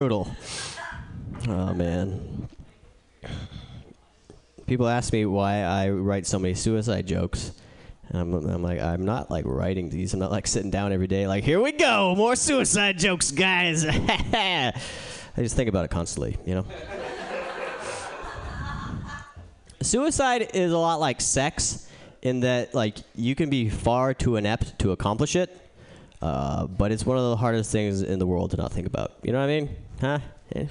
Brutal. Oh, man. People ask me why I write so many suicide jokes. And I'm like, I'm not, like, writing these. I'm not, like, sitting down every day like, here we go, more suicide jokes, guys. I just think about it constantly, you know? Suicide is a lot like sex in that, like, you can be far too inept to accomplish it, but it's one of the hardest things in the world to not think about. You know what I mean? Huh? Yeah.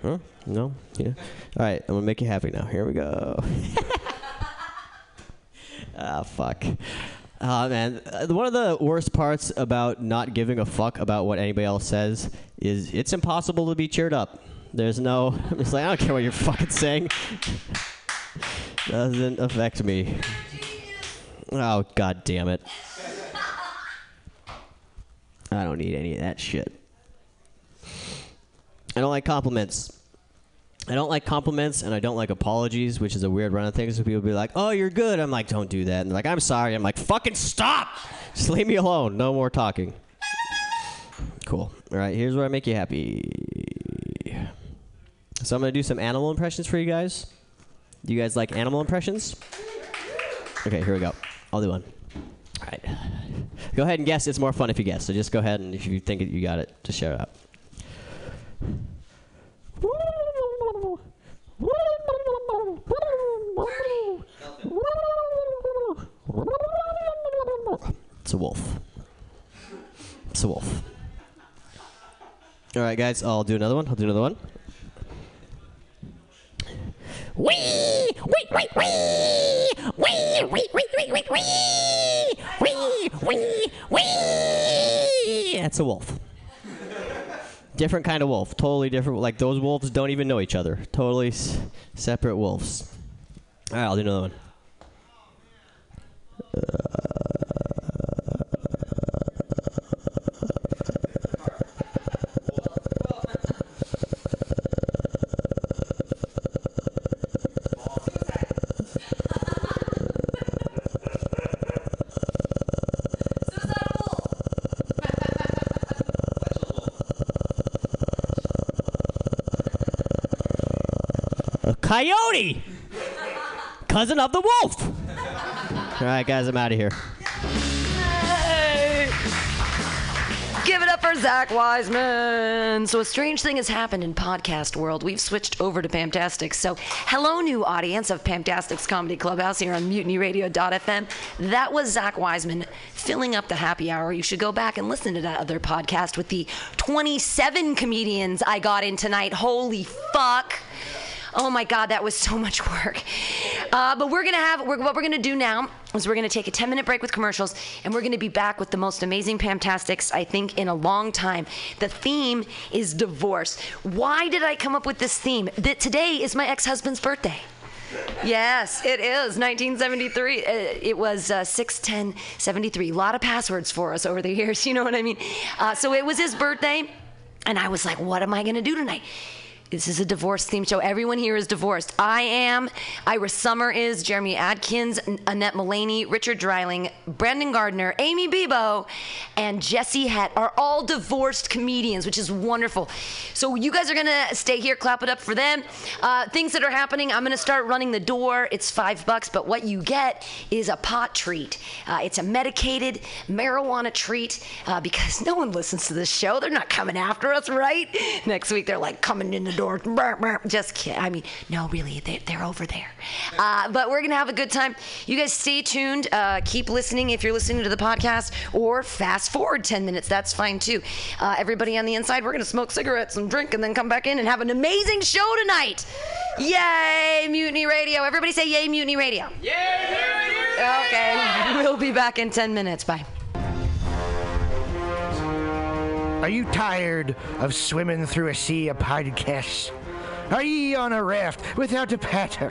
Huh? No? Yeah. All right, I'm going to make you happy now. Here we go. Ah, fuck. Oh, man. One of the worst parts about not giving a fuck about what anybody else says is it's impossible to be cheered up. There's no, I'm just like, I don't care what you're fucking saying. Doesn't affect me. Oh, god damn it. I don't need any of that shit. I don't like compliments. I don't like compliments, and I don't like apologies, which is a weird run of things. So people be like, oh, you're good. I'm like, don't do that. And they're like, I'm sorry. I'm like, fucking stop. Just leave me alone. No more talking. Cool. All right, here's where I make you happy. So I'm going to do some animal impressions for you guys. Do you guys like animal impressions? Okay, here we go. I'll do one. All right. Go ahead and guess. It's more fun if you guess. So just go ahead, and if you think you got it, just shout it out. It's a wolf. It's a wolf. All right, guys. I'll do another one. Wee! Wee! Wee! Wee! Wee! Wee! Wee! Wee! Wee! Wee! Wee! Wee! That's a wolf. Different kind of wolf. Totally different. Like, those wolves don't even know each other. Totally separate wolves. All right, I'll do another one. Coyote! Cousin of the wolf! All right, guys, I'm out of here. Yay. Give it up for Zach Wiseman. So a strange thing has happened in podcast world. We've switched over to PamTastic. So hello, new audience of PamTastic's Comedy Clubhouse here on MutinyRadio.fm. That was Zach Wiseman filling up the happy hour. You should go back and listen to that other podcast with the 27 comedians I got in tonight. Holy fuck. Oh my God, that was so much work. But we're gonna have, what we're gonna do now is we're gonna take a 10-minute break with commercials, and we're gonna be back with the most amazing PamTastics, I think, in a long time. The theme is divorce. Why did I come up with this theme? That today is my ex-husband's birthday. Yes, it is 1973. It was 6/10/73. A lot of passwords for us over the years. You know what I mean? So it was his birthday, and I was like, what am I gonna do tonight? This is a divorce-themed show. Everyone here is divorced. I am. Ira Summer is. Jeremy Adkins, Annette Mullaney, Richard Dreiling, Brandon Gardner, Amy Bebo, and Jesse Hett are all divorced comedians, which is wonderful. So you guys are going to stay here. Clap it up for them. Things that are happening, I'm going to start running the door. It's $5, but what you get is a pot treat. It's a medicated marijuana treat because no one listens to this show. They're not coming after us, right? Next week, they're like coming in the door. Just kidding. I mean, no, really, they're over there. But we're going to have a good time. You guys stay tuned. Keep listening if you're listening to the podcast, or fast forward 10 minutes. That's fine, too. Everybody on the inside, we're going to smoke cigarettes and drink and then come back in and have an amazing show tonight. Yay, Mutiny Radio. Everybody say yay, Mutiny Radio. Yay, Mutiny Radio. Okay, we'll be back in 10 minutes. Bye. Are you tired of swimming through a sea of podcasts? Are ye on a raft without a paddle?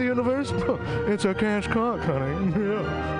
universe? It's a cash cock, honey. Yeah.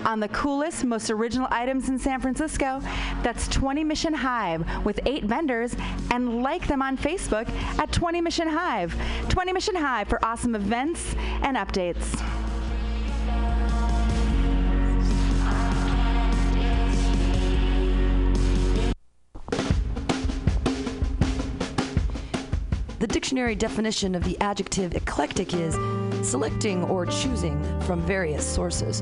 on the coolest, most original items in San Francisco. That's 20 Mission Hive with 8 vendors, and like them on Facebook at 20 Mission Hive. 20 Mission Hive for awesome events and updates. The dictionary definition of the adjective eclectic is selecting or choosing from various sources.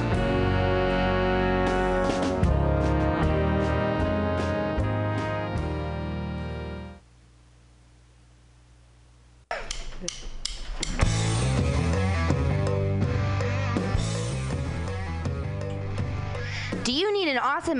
Awesome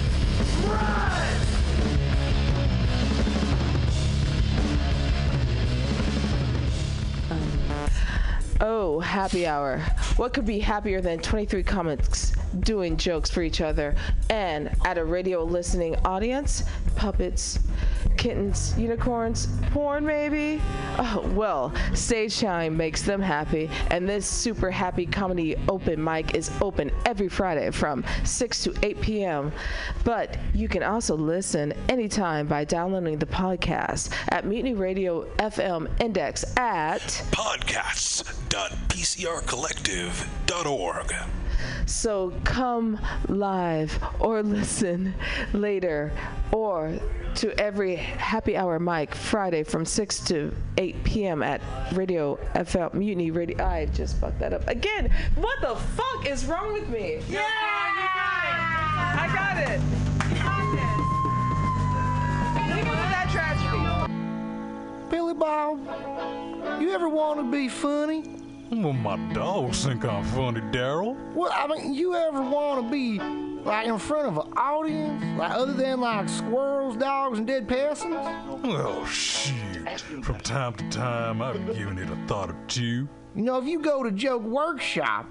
Run! Oh, happy hour. What could be happier than 23 comics doing jokes for each other and at a radio listening audience? Puppets, kittens, unicorns, porn maybe? Oh, well, stage time makes them happy, and this super happy comedy open mic is open every Friday from 6 to 8 p.m. But you can also listen anytime by downloading the podcast at Mutiny Radio FM Index at podcasts.pcrcollective.org. So come live or listen later or to every happy hour mic Friday from 6 to 8 p.m. at Radio FL Mutiny Radio. I just fucked that up again. What the fuck is wrong with me? Yeah! You're right. I got it. Leave us with that tragedy. Billy Bob, you ever want to be funny? Well, my dogs think I'm funny, Daryl. Well, I mean, you ever want to be, like, in front of an audience? Like, other than, like, squirrels, dogs, and dead peasants? Oh, shit. From time to time, I've been giving it a thought or two. You know, if you go to Joke Workshop,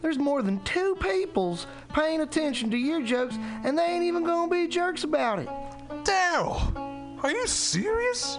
there's more than 2 peoples paying attention to your jokes, and they ain't even gonna be jerks about it. Daryl, are you serious?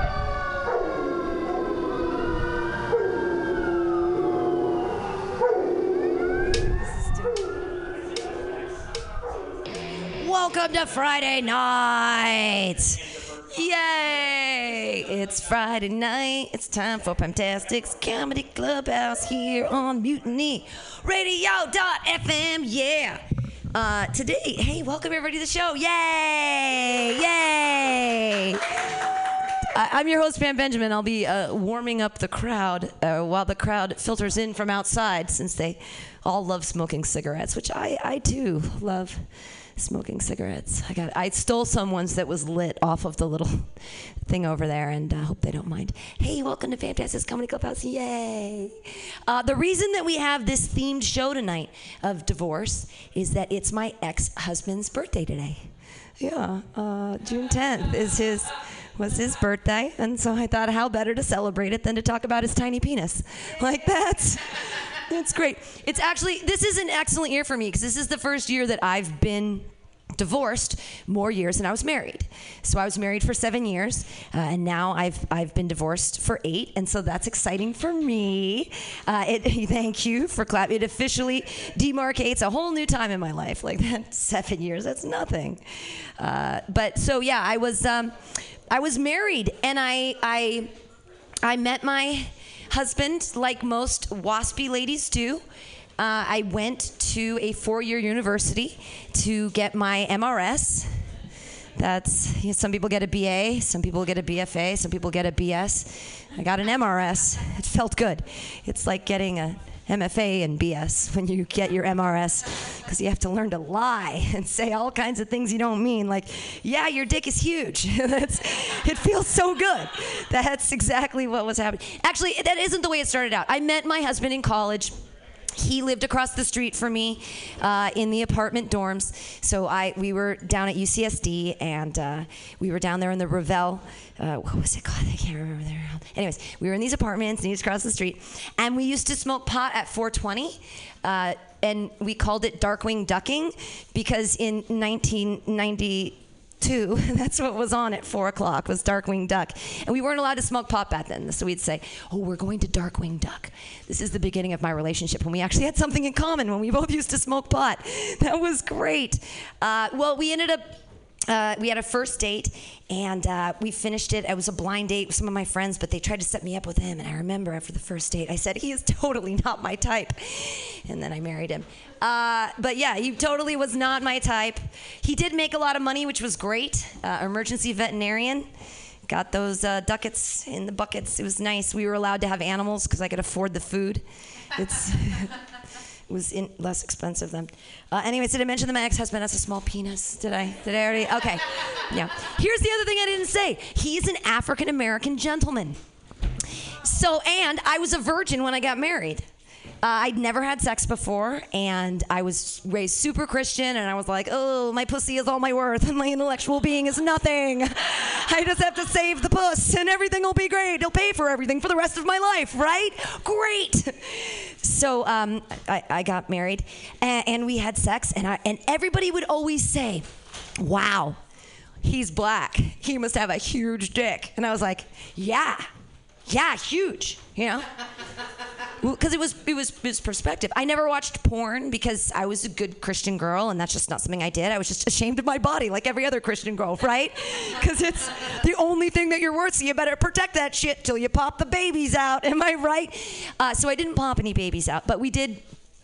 Welcome to Friday night. Yay! It's Friday night. It's time for PamTastic's Comedy Clubhouse here on MutinyRadio.fm. Yeah. Today, hey, welcome everybody to the show. Yay! Yay! I'm your host, Pam Benjamin. I'll be warming up the crowd while the crowd filters in from outside, since they all love smoking cigarettes, which I too love. Smoking cigarettes. I stole someone's that was lit off of the little thing over there, and I hope they don't mind. Hey, welcome to Fantastic's Comedy Clubhouse. Yay! The reason that we have this themed show tonight of divorce is that it's my ex-husband's birthday today. Yeah, June 10th was his birthday, and so I thought, how better to celebrate it than to talk about his tiny penis like that. That's great. It's actually, this is an excellent year for me, because this is the first year that I've been divorced more years than I was married. So I was married for 7 years, and now I've been divorced for 8, and so that's exciting for me. Thank you for clapping. It officially demarcates a whole new time in my life. Like that, 7 years, that's nothing. But so yeah, I was married, and I met my husband, like most waspy ladies do. I went to a 4-year university to get my MRS. That's, you know, some people get a BA, some people get a BFA, some people get a BS. I got an MRS. It felt good. It's like getting a MFA and BS when you get your MRS, because you have to learn to lie and say all kinds of things you don't mean, like, yeah, your dick is huge. It feels so good. That's exactly what was happening. Actually, that isn't the way it started out. I met my husband in college. He lived across the street from me in the apartment dorms. So we were down at UCSD, and we were down there in the Revelle. What was it called? I can't remember. Anyways, we were in these apartments, and he was across the street. And we used to smoke pot at 420. And we called it Darkwing Ducking, because in 1990... that's what was on at 4 o'clock, was Darkwing Duck. And we weren't allowed to smoke pot back then, so we'd say, oh, we're going to Darkwing Duck. This is the beginning of my relationship, when we actually had something in common, when we both used to smoke pot. That was great. Well, we ended up, we had a first date, and we finished it. It was a blind date with some of my friends, but they tried to set me up with him, and I remember after the first date, I said, he is totally not my type. And then I married him. But yeah, he totally was not my type. He did make a lot of money, which was great. Emergency veterinarian. Got those ducats in the buckets. It was nice. We were allowed to have animals because I could afford the food. It was less expensive then. Anyways, did I mention that my ex-husband has a small penis? Did I already? Okay. Yeah. Here's the other thing I didn't say. He's an African-American gentleman. So, and I was a virgin when I got married. I'd never had sex before, and I was raised super Christian, and I was like, oh, my pussy is all my worth, and my intellectual being is nothing. I just have to save the puss, and everything will be great. He'll pay for everything for the rest of my life, right? Great. So I got married, and we had sex, and everybody would always say, wow, he's black. He must have a huge dick. And I was like, yeah, huge, you know? Because it was perspective. I never watched porn because I was a good Christian girl, and that's just not something I did. I was just ashamed of my body, like every other Christian girl, right? Because it's the only thing that you're worth, so you better protect that shit till you pop the babies out. Am I right? So I didn't pop any babies out, but we did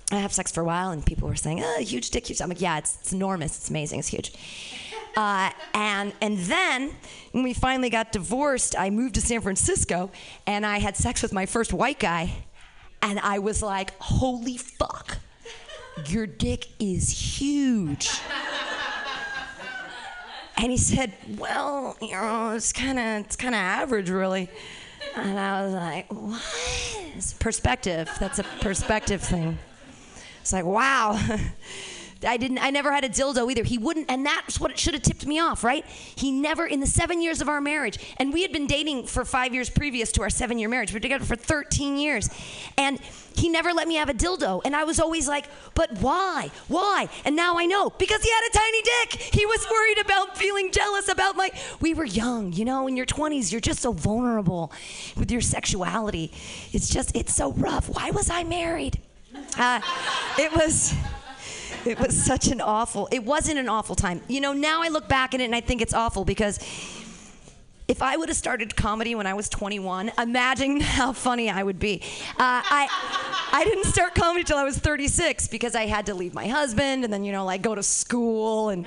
have sex for a while, and people were saying, oh, huge dick, huge. I'm like, yeah, it's enormous. It's amazing. It's huge. And then, when we finally got divorced, I moved to San Francisco, and I had sex with my first white guy. And I was like, holy fuck, your dick is huge. And he said, well, you know, it's kind of average, really. And I was like, what? It's perspective. That's a perspective thing. It's like, wow. I never had a dildo either. He wouldn't, and that's what it should have tipped me off, right? He never, in the 7 years of our marriage, and we had been dating for 5 years previous to our 7-year marriage. We were together for 13 years. And he never let me have a dildo. And I was always like, but why? Why? And now I know. Because he had a tiny dick. He was worried about feeling jealous about my, we were young, you know, in your 20s, you're just so vulnerable with your sexuality. It's just, it's so rough. Why was I married? It was such an awful, it wasn't an awful time. You know, now I look back at it and I think it's awful because if I would have started comedy when I was 21, imagine how funny I would be. I didn't start comedy till I was 36 because I had to leave my husband and then, you know, like go to school and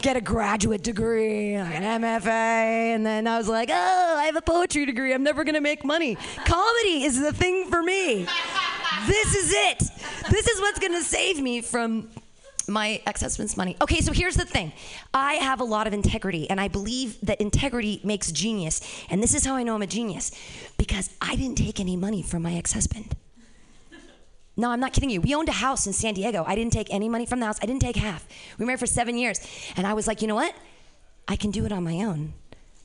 get a graduate degree, like an MFA, and then I was like, oh, I have a poetry degree. I'm never gonna make money. Comedy is the thing for me. This is it. This is what's gonna save me from my ex-husband's money. Okay, so here's the thing. I have a lot of integrity, and I believe that integrity makes genius. And this is how I know I'm a genius, because I didn't take any money from my ex-husband. No, I'm not kidding you. We owned a house in San Diego. I didn't take any money from the house. I didn't take half. We were married for 7 years. And I was like, you know what? I can do it on my own.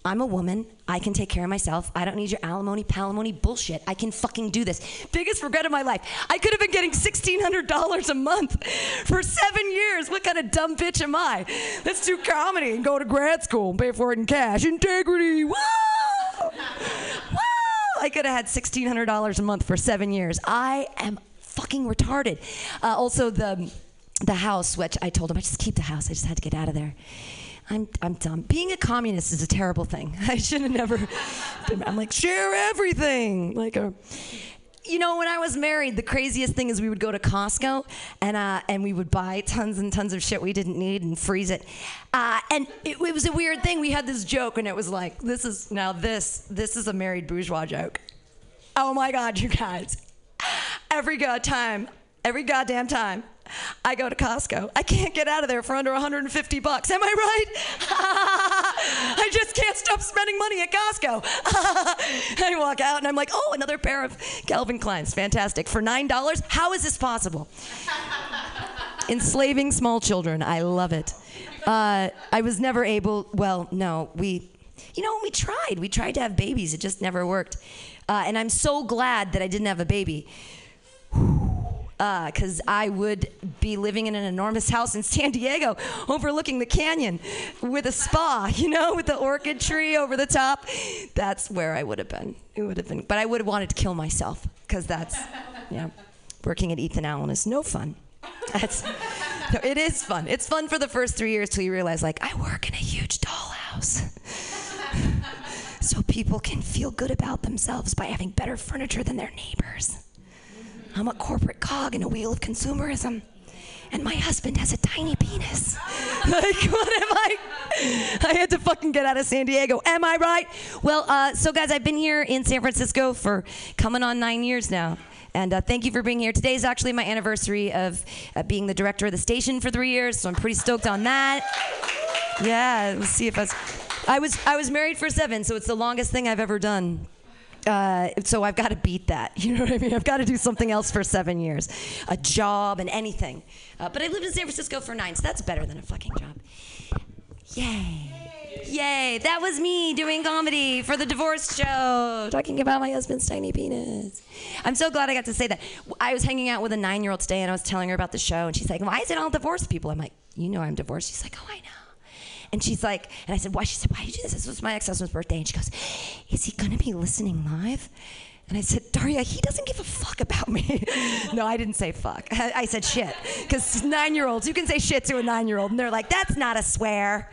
I'm a woman, I can take care of myself. I don't need your alimony, palimony bullshit. I can fucking do this. Biggest regret of my life. I could have been getting $1,600 a month for 7 years. What kind of dumb bitch am I? Let's do comedy and go to grad school and pay for it in cash. Integrity, woo! Woo! I could have had $1,600 a month for 7 years. I am fucking retarded. Also the house, which I told him, I just keep the house, I just had to get out of there. I'm dumb. Being a communist is a terrible thing. I should have never been, I'm like, share everything. Like a, you know, when I was married, the craziest thing is we would go to Costco and we would buy tons and tons of shit we didn't need and freeze it. And it was a weird thing. We had this joke and it was like, this is a married bourgeois joke. Oh my God, you guys. Every goddamn time. I go to Costco. I can't get out of there for under $150. Am I right? I just can't stop spending money at Costco. I walk out and I'm like, oh, another pair of Calvin Klein's. Fantastic. For $9? How is this possible? Enslaving small children. I love it. I was never able, well, no, we tried to have babies. It just never worked. And I'm so glad that I didn't have a baby. Because I would be living in an enormous house in San Diego overlooking the canyon with a spa, you know, with the orchid tree over the top. That's where I would have been. It would have been, but I would have wanted to kill myself because that's, you know, working at Ethan Allen is no fun. It is fun. It's fun for the first 3 years till you realize, like, I work in a huge dollhouse. So people can feel good about themselves by having better furniture than their neighbors. I'm a corporate cog in a wheel of consumerism, and my husband has a tiny penis. Like, what am I? I had to fucking get out of San Diego. Am I right? Well, so guys, I've been here in San Francisco for coming on 9 years now, and thank you for being here. Today is actually my anniversary of being the director of the station for 3 years, so I'm pretty stoked on that. Yeah, let's see if I was married for 7, so it's the longest thing I've ever done. So I've got to beat that, you know what I mean? I've got to do something else for 7 years, a job and anything. But I lived in San Francisco for 9, so that's better than a fucking job. Yay. Yay, that was me doing comedy for the Divorce Show, talking about my husband's tiny penis. I'm so glad I got to say that. I was hanging out with a 9-year-old today, and I was telling her about the show, and she's like, why is it all divorced people? I'm like, you know I'm divorced. She's like, oh, I know. And she's like, and I said, why? She said, why did you do this? This was my ex-husband's birthday. And she goes, is he gonna be listening live? And I said, Daria, he doesn't give a fuck about me. No, I didn't say fuck. I said shit. Because 9-year-olds, you can say shit to a 9-year-old, and they're like, that's not a swear.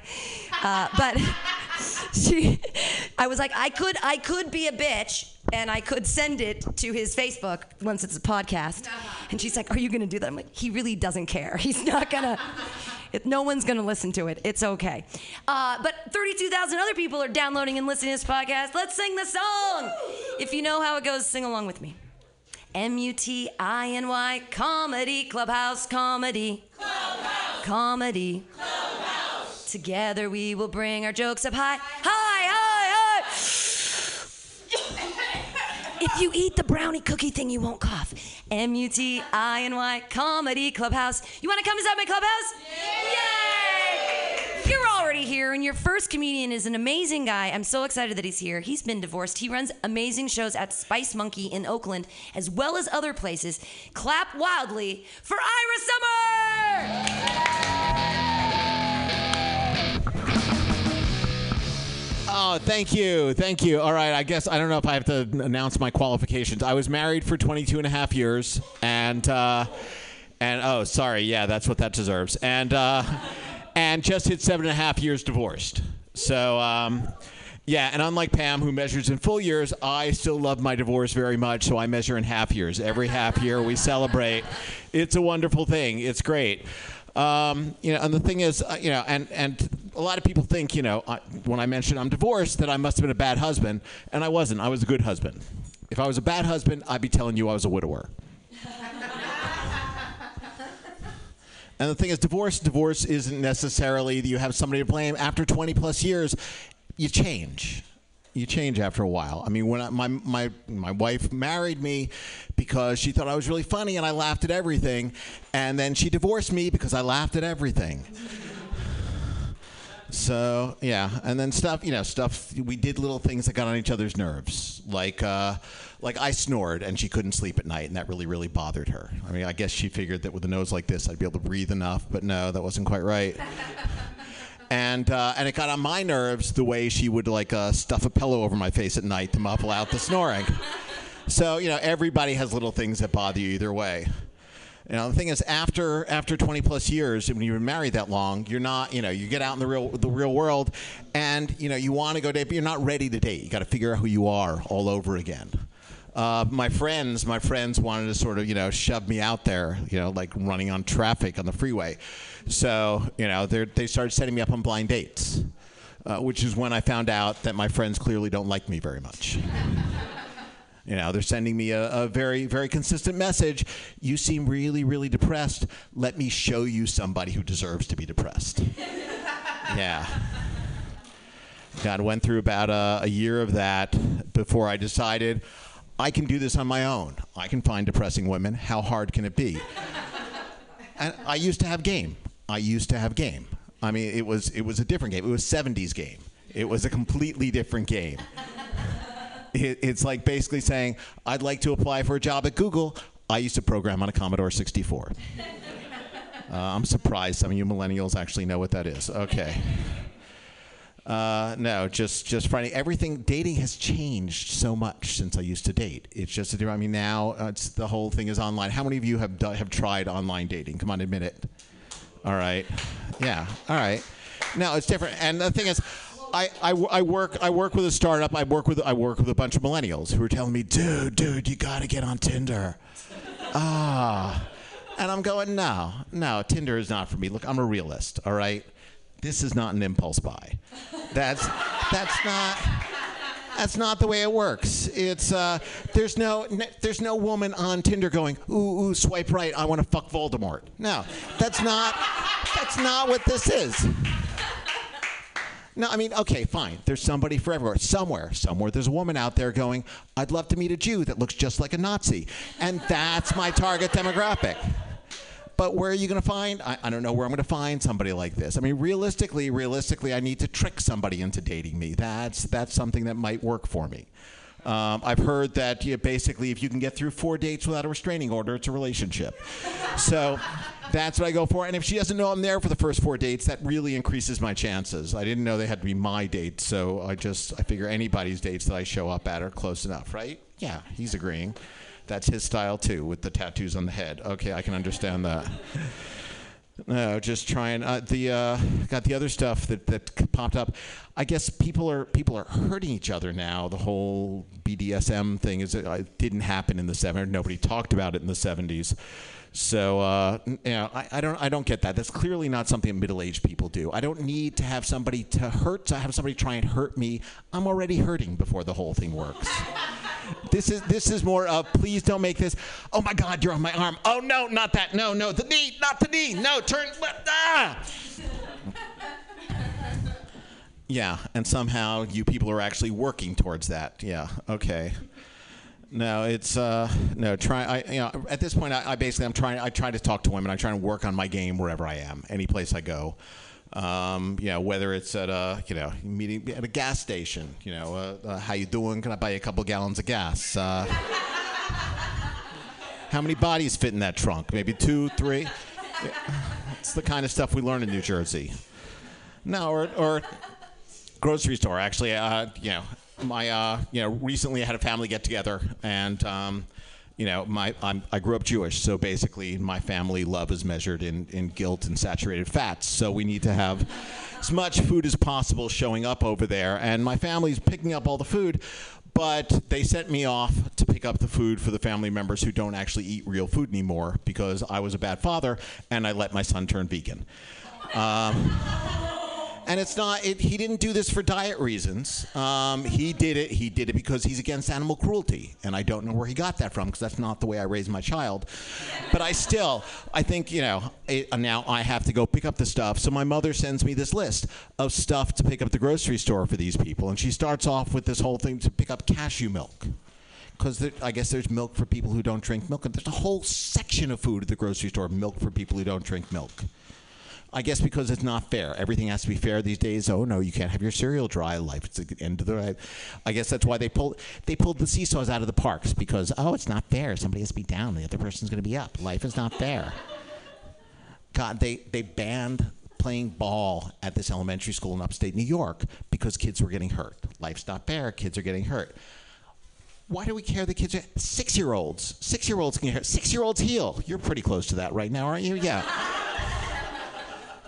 But I was like, I could be a bitch, and I could send it to his Facebook once it's a podcast. And she's like, are you gonna do that? I'm like, he really doesn't care. He's not gonna. No one's going to listen to it. It's okay. But 32,000 other people are downloading and listening to this podcast. Let's sing the song. If you know how it goes, sing along with me. MUTINY, comedy, clubhouse, comedy. Clubhouse. Comedy. Clubhouse. Together we will bring our jokes up high. High, high, high. If you eat the brownie cookie thing, you won't cough. MUTINY Comedy Clubhouse. You want to come inside my clubhouse? Yeah. Yay! You're already here, and your first comedian is an amazing guy. I'm so excited that he's here. He's been divorced. He runs amazing shows at Spice Monkey in Oakland, as well as other places. Clap wildly for Ira Summer! Oh, thank you. Thank you. All right. I guess I don't know if I have to announce my qualifications. I was married for 22 and a half years. And oh, sorry. Yeah, that's what that deserves. And just hit 7.5 years divorced. So, yeah. And unlike Pam, who measures in full years, I still love my divorce very much. So I measure in half years. Every half year we celebrate. It's a wonderful thing. It's great. You know, and the thing is, you know, and a lot of people think, you know, when I mention I'm divorced, that I must have been a bad husband, and I wasn't. I was a good husband. If I was a bad husband, I'd be telling you I was a widower. And the thing is, divorce isn't necessarily that you have somebody to blame. After 20 plus years, you change. You change after a while. I mean, when my wife married me because she thought I was really funny and I laughed at everything, and then she divorced me because I laughed at everything. So, yeah, and then stuff, we did little things that got on each other's nerves, like I snored and she couldn't sleep at night, and that really, really bothered her. I mean, I guess she figured that with a nose like this, I'd be able to breathe enough, but no, that wasn't quite right. And it got on my nerves the way she would, stuff a pillow over my face at night to muffle out the snoring. So, you know, everybody has little things that bother you either way. You know, the thing is, after 20 plus years, when you've been married that long, you're not, you know, you get out in the real world, and you know, you want to go date, but you're not ready to date. You got to figure out who you are all over again. My friends wanted to sort of, you know, shove me out there, you know, like running on traffic on the freeway. So, you know, they started setting me up on blind dates, which is when I found out that my friends clearly don't like me very much. You know, they're sending me a very, very consistent message. You seem really, really depressed. Let me show you somebody who deserves to be depressed. Yeah. God, went through about a year of that before I decided I can do this on my own. I can find depressing women. How hard can it be? And I used to have game. I mean, it was a different game. It was 70s game. It was a completely different game. It's like basically saying, I'd like to apply for a job at Google. I used to program on a Commodore 64. I'm surprised some of you millennials actually know what that is. Okay. No, just finding everything. Dating has changed so much since I used to date. It's just a different. I mean, now it's, the whole thing is online. How many of you have tried online dating? Come on, admit it. All right. Yeah. All right. No, it's different. And the thing is, I work with a startup. I work with a bunch of millennials who are telling me, dude, you gotta get on Tinder. And I'm going, no, Tinder is not for me. Look, I'm a realist, all right? This is not an impulse buy. That's not the way it works. It's there's no woman on Tinder going, ooh, swipe right, I want to fuck Voldemort. No, that's not what this is. No, I mean, okay, fine. There's somebody for everywhere. Somewhere, there's a woman out there going, I'd love to meet a Jew that looks just like a Nazi. And that's my target demographic. But where are you going to find? I don't know where I'm going to find somebody like this. I mean, realistically, I need to trick somebody into dating me. That's something that might work for me. I've heard that basically if you can get through 4 dates without a restraining order, it's a relationship. So that's what I go for. And if she doesn't know I'm there for the first 4 dates, that really increases my chances. I didn't know they had to be my dates, so I figure anybody's dates that I show up at are close enough, right? Yeah, he's agreeing. That's his style too, with the tattoos on the head. Okay, I can understand that. No, just trying. Got the other stuff that popped up. I guess people are hurting each other now. The whole BDSM thing it didn't happen in the 70s. Nobody talked about it in the 70s. So you know, I don't get that. That's clearly not something middle-aged people do. I don't need to have somebody try and hurt me. I'm already hurting before the whole thing works. This is more of, please don't make this. Oh my God, you're on my arm. Oh no, not that. No, the knee, not the knee. No, turn left. Ah. Yeah, and somehow you people are actually working towards that. Yeah, okay. No, it's no try. At this point, I try to talk to women. I try to work on my game wherever I am, any place I go. Whether it's at a meeting at a gas station. How you doing? Can I buy you a couple gallons of gas? How many bodies fit in that trunk? Maybe 2, 3. It's the kind of stuff we learn in New Jersey. No, or grocery store. Actually, recently I had a family get together, and I grew up Jewish, so basically my family love is measured in guilt and saturated fats. So we need to have as much food as possible showing up over there, and my family's picking up all the food, but they sent me off to pick up the food for the family members who don't actually eat real food anymore because I was a bad father and I let my son turn vegan. And it's not, he didn't do this for diet reasons. He did it because he's against animal cruelty. And I don't know where he got that from, because that's not the way I raised my child. But I think now I have to go pick up the stuff. So my mother sends me this list of stuff to pick up at the grocery store for these people. And she starts off with this whole thing to pick up cashew milk, because I guess there's milk for people who don't drink milk. And there's a whole section of food at the grocery store, milk for people who don't drink milk. I guess because it's not fair. Everything has to be fair these days. Oh no, you can't have your cereal dry. Life, it's the end of the life. I guess that's why they pulled the seesaws out of the parks, because it's not fair. Somebody has to be down, the other person's gonna be up. Life is not fair. God, they banned playing ball at this elementary school in upstate New York because kids were getting hurt. Life's not fair, kids are getting hurt. Why do we care the kids are 6-year-olds? 6-year-olds can get hurt. 6-year-olds heal. You're pretty close to that right now, aren't you? Yeah.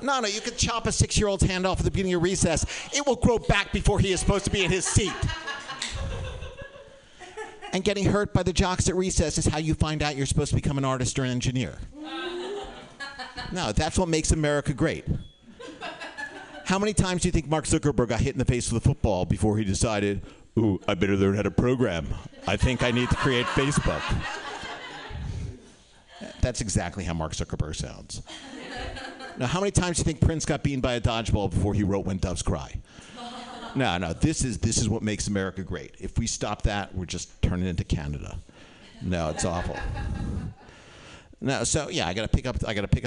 No, you could chop a 6-year-old's hand off at the beginning of recess. It will grow back before he is supposed to be in his seat. And getting hurt by the jocks at recess is how you find out you're supposed to become an artist or an engineer. No, that's what makes America great. How many times do you think Mark Zuckerberg got hit in the face with a football before he decided, ooh, I better learn how to program. I think I need to create Facebook. That's exactly how Mark Zuckerberg sounds. Now, how many times do you think Prince got beaten by a dodgeball before he wrote When Doves Cry? No, this is what makes America great. If we stop that, we're just turning into Canada. No, it's awful. No, so yeah, I gotta pick up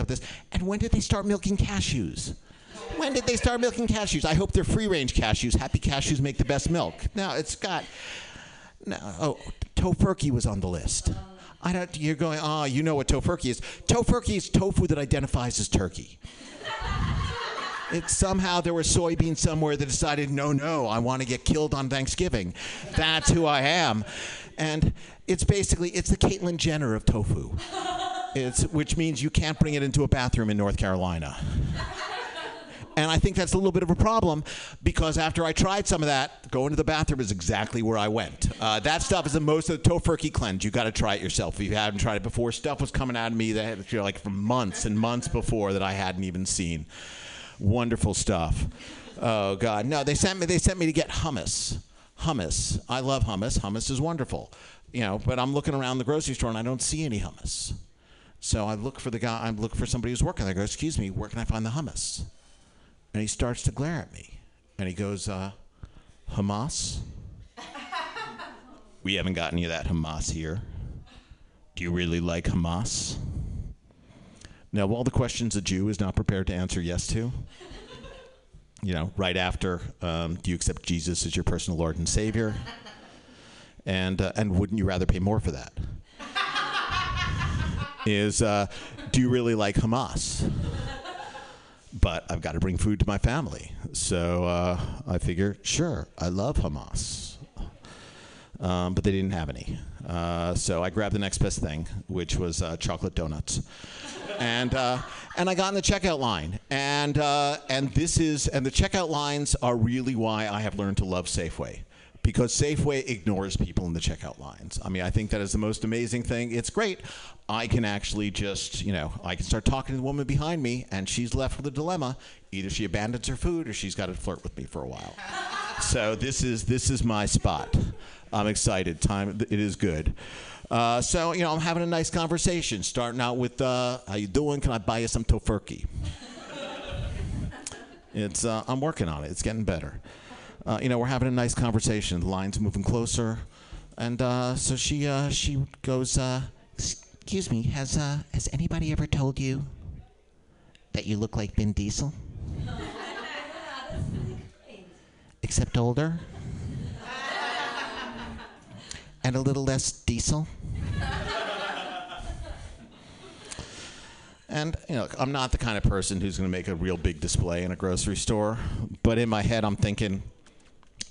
this. And when did they start milking cashews? When did they start milking cashews? I hope they're free-range cashews. Happy cashews make the best milk. Tofurkey was on the list. You're going, you know what tofurkey is. Tofurkey is tofu that identifies as turkey. It's somehow there were soybeans somewhere that decided, no, I want to get killed on Thanksgiving. That's who I am. And it's the Caitlyn Jenner of tofu. Which means you can't bring it into a bathroom in North Carolina. And I think that's a little bit of a problem, because after I tried some of that, going to the bathroom is exactly where I went. That stuff is the most of the tofurkey cleanse. You got to try it yourself. If you haven't tried it before, stuff was coming out of me that for months and months before that I hadn't even seen. Wonderful stuff. Oh God, no! They sent me to get hummus. Hummus. I love hummus. Hummus is wonderful. But I'm looking around the grocery store and I don't see any hummus. So I look for the guy. I look for somebody who's working there. I go, excuse me, where can I find the hummus? And he starts to glare at me. And he goes, Hamas? We haven't got any of that Hamas here. Do you really like Hamas? Now, of all the questions a Jew is not prepared to answer yes to, right after, do you accept Jesus as your personal Lord and Savior? And wouldn't you rather pay more for that? Is, do you really like Hamas? But I've got to bring food to my family. So I figure, sure, I love Hamas. But they didn't have any. So I grabbed the next best thing, which was chocolate donuts. And I got in the checkout line. And the checkout lines are really why I have learned to love Safeway. Because Safeway ignores people in the checkout lines. I mean, I think that is the most amazing thing. It's great. I can actually just, I can start talking to the woman behind me, and she's left with a dilemma. Either she abandons her food, or she's got to flirt with me for a while. So this is my spot. I'm excited. It is good. So I'm having a nice conversation, starting out with, how you doing? Can I buy you some tofurkey? I'm working on it. It's getting better. We're having a nice conversation. The line's moving closer. And so she goes, excuse me, has anybody ever told you that you look like Vin Diesel? Except older. And a little less diesel. And, you know, I'm not the kind of person who's going to make a real big display in a grocery store, but in my head I'm thinking,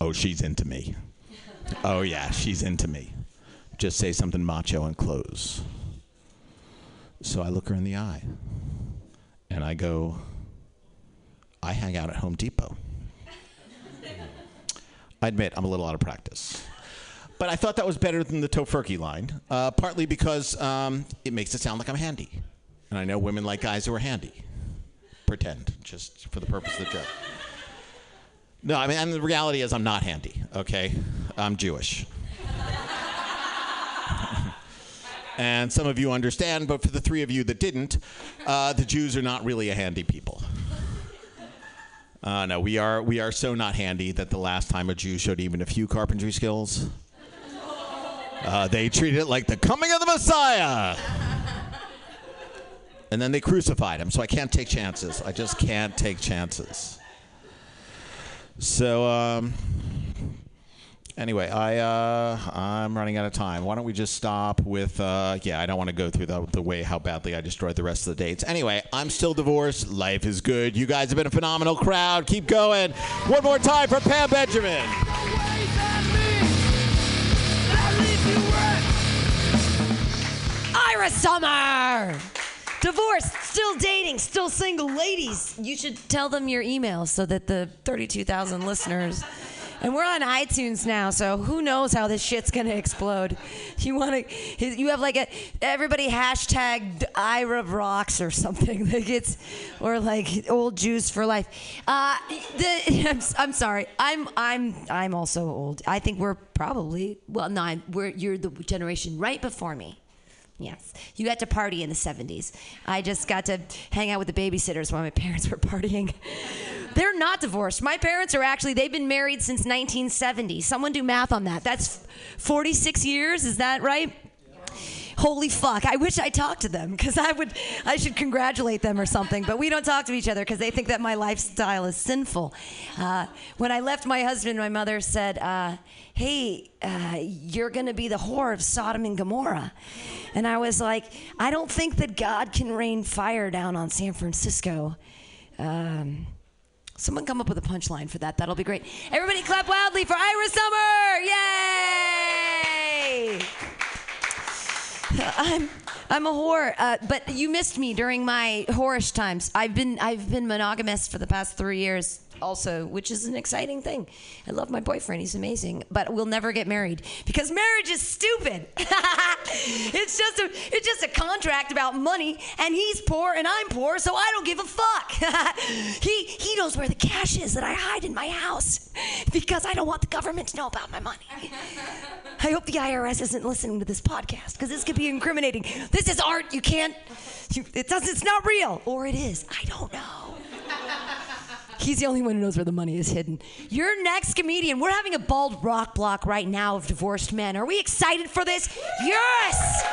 oh, she's into me. Oh, yeah, she's into me. Just say something macho and close. So I look her in the eye, and I go, I hang out at Home Depot. I admit, I'm a little out of practice. But I thought that was better than the tofurkey line, partly because it makes it sound like I'm handy. And I know women like guys who are handy. Pretend, just for the purpose of the joke. No, I mean, and the reality is I'm not handy, okay? I'm Jewish. And some of you understand, but for the three of you that didn't, the Jews are not really a handy people. No, we are so not handy that the last time a Jew showed even a few carpentry skills, they treated it like the coming of the Messiah. And then they crucified him, so I can't take chances. I just can't take chances. So, anyway, I'm running out of time. Why don't we just stop with, yeah, I don't want to go through the way how badly I destroyed the rest of the dates. Anyway, I'm still divorced. Life is good. You guys have been a phenomenal crowd. Keep going. One more time for Pam Benjamin. Ira Summer. Divorced, still dating, still single. Ladies, you should tell them your email so that the 32,000 listeners... And we're on iTunes now, so who knows how this shit's going to explode. You have like everybody hashtag Ira Rocks or something. Like it's, or like old Jews for life. I'm sorry. I'm also old. I think we're probably, well, no, you're the generation right before me. Yes. You got to party in the 70s. I just got to hang out with the babysitters while my parents were partying. They're not divorced. My parents are actually, they've been married since 1970. Someone do math on that. That's 46 years, is that right? Yeah. Holy fuck. I wish I talked to them because I should congratulate them or something. But we don't talk to each other because they think that my lifestyle is sinful. When I left my husband, my mother said, hey, you're going to be the whore of Sodom and Gomorrah. And I was like, I don't think that God can rain fire down on San Francisco. Someone come up with a punchline for that. That'll be great. Everybody clap wildly for Ira Summer. Yay! I'm a whore, but you missed me during my whorish times. I've been monogamous for the past 3 years also, which is an exciting thing. I love my boyfriend. He's amazing, but we'll never get married because marriage is stupid. It's just a contract about money, and he's poor and I'm poor, so I don't give a fuck. He knows where the cash is that I hide in my house because I don't want the government to know about my money. I hope the IRS isn't listening to this podcast because this could be incriminating. This is art. You can't. It's not real, or it is. I don't know. He's the only one who knows where the money is hidden. Your next comedian. We're having a bald rock block right now of divorced men. Are we excited for this? Yes!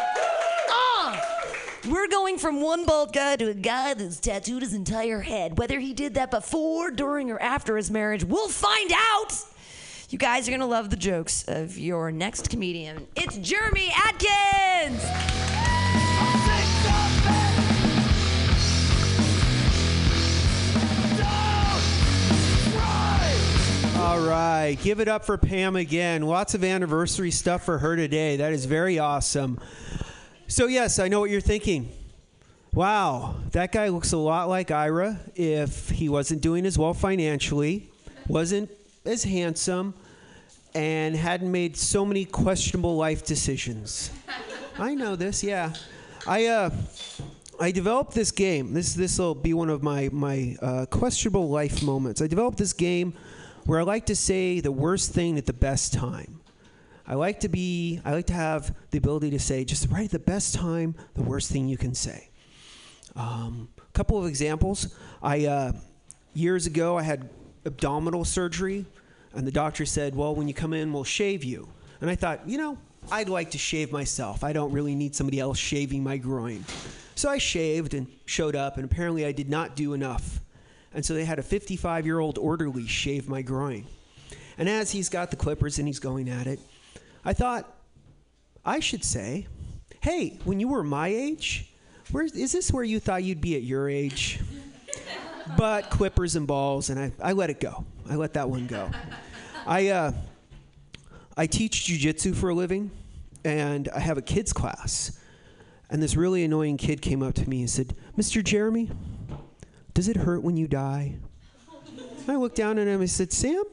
We're going from one bald guy to a guy that's tattooed his entire head. Whether he did that before, during, or after his marriage, we'll find out! You guys are going to love the jokes of your next comedian. It's Jeremy Adkins! All right, give it up for Pam again. Lots of anniversary stuff for her today. That is very awesome. So yes, I know what you're thinking. Wow, that guy looks a lot like Ira if he wasn't doing as well financially, wasn't as handsome, and hadn't made so many questionable life decisions. I know this, yeah. I developed this game. This'll be one of my questionable life moments. I developed this game where I like to say the worst thing at the best time. I like to have the ability to say just right at the best time, the worst thing you can say. A couple of examples. Years ago, I had abdominal surgery, and the doctor said, well, when you come in, we'll shave you. And I thought, you know, I'd like to shave myself. I don't really need somebody else shaving my groin. So I shaved and showed up, and apparently I did not do enough. And so they had a 55-year-old orderly shave my groin. And as he's got the clippers and he's going at it, I thought, I should say, hey, when you were my age, is this where you thought you'd be at your age? But clippers and balls, and I let it go. I let that one go. I teach jiu-jitsu for a living, and I have a kids class. And this really annoying kid came up to me and said, Mr. Jeremy, does it hurt when you die? I looked down at him and said, Sam,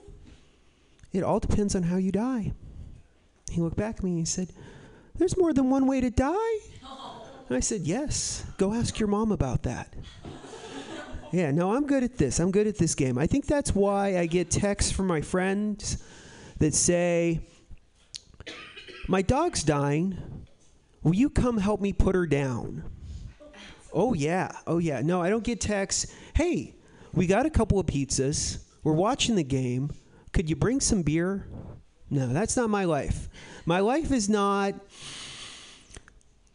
it all depends on how you die. He looked back at me and he said, there's more than one way to die? And I said, yes, go ask your mom about that. Yeah, no, I'm good at this. I'm good at this game. I think that's why I get texts from my friends that say, my dog's dying. Will you come help me put her down? Oh, yeah. Oh, yeah. No, I don't get texts. Hey, we got a couple of pizzas. We're watching the game. Could you bring some beer? No, that's not my life. My life is not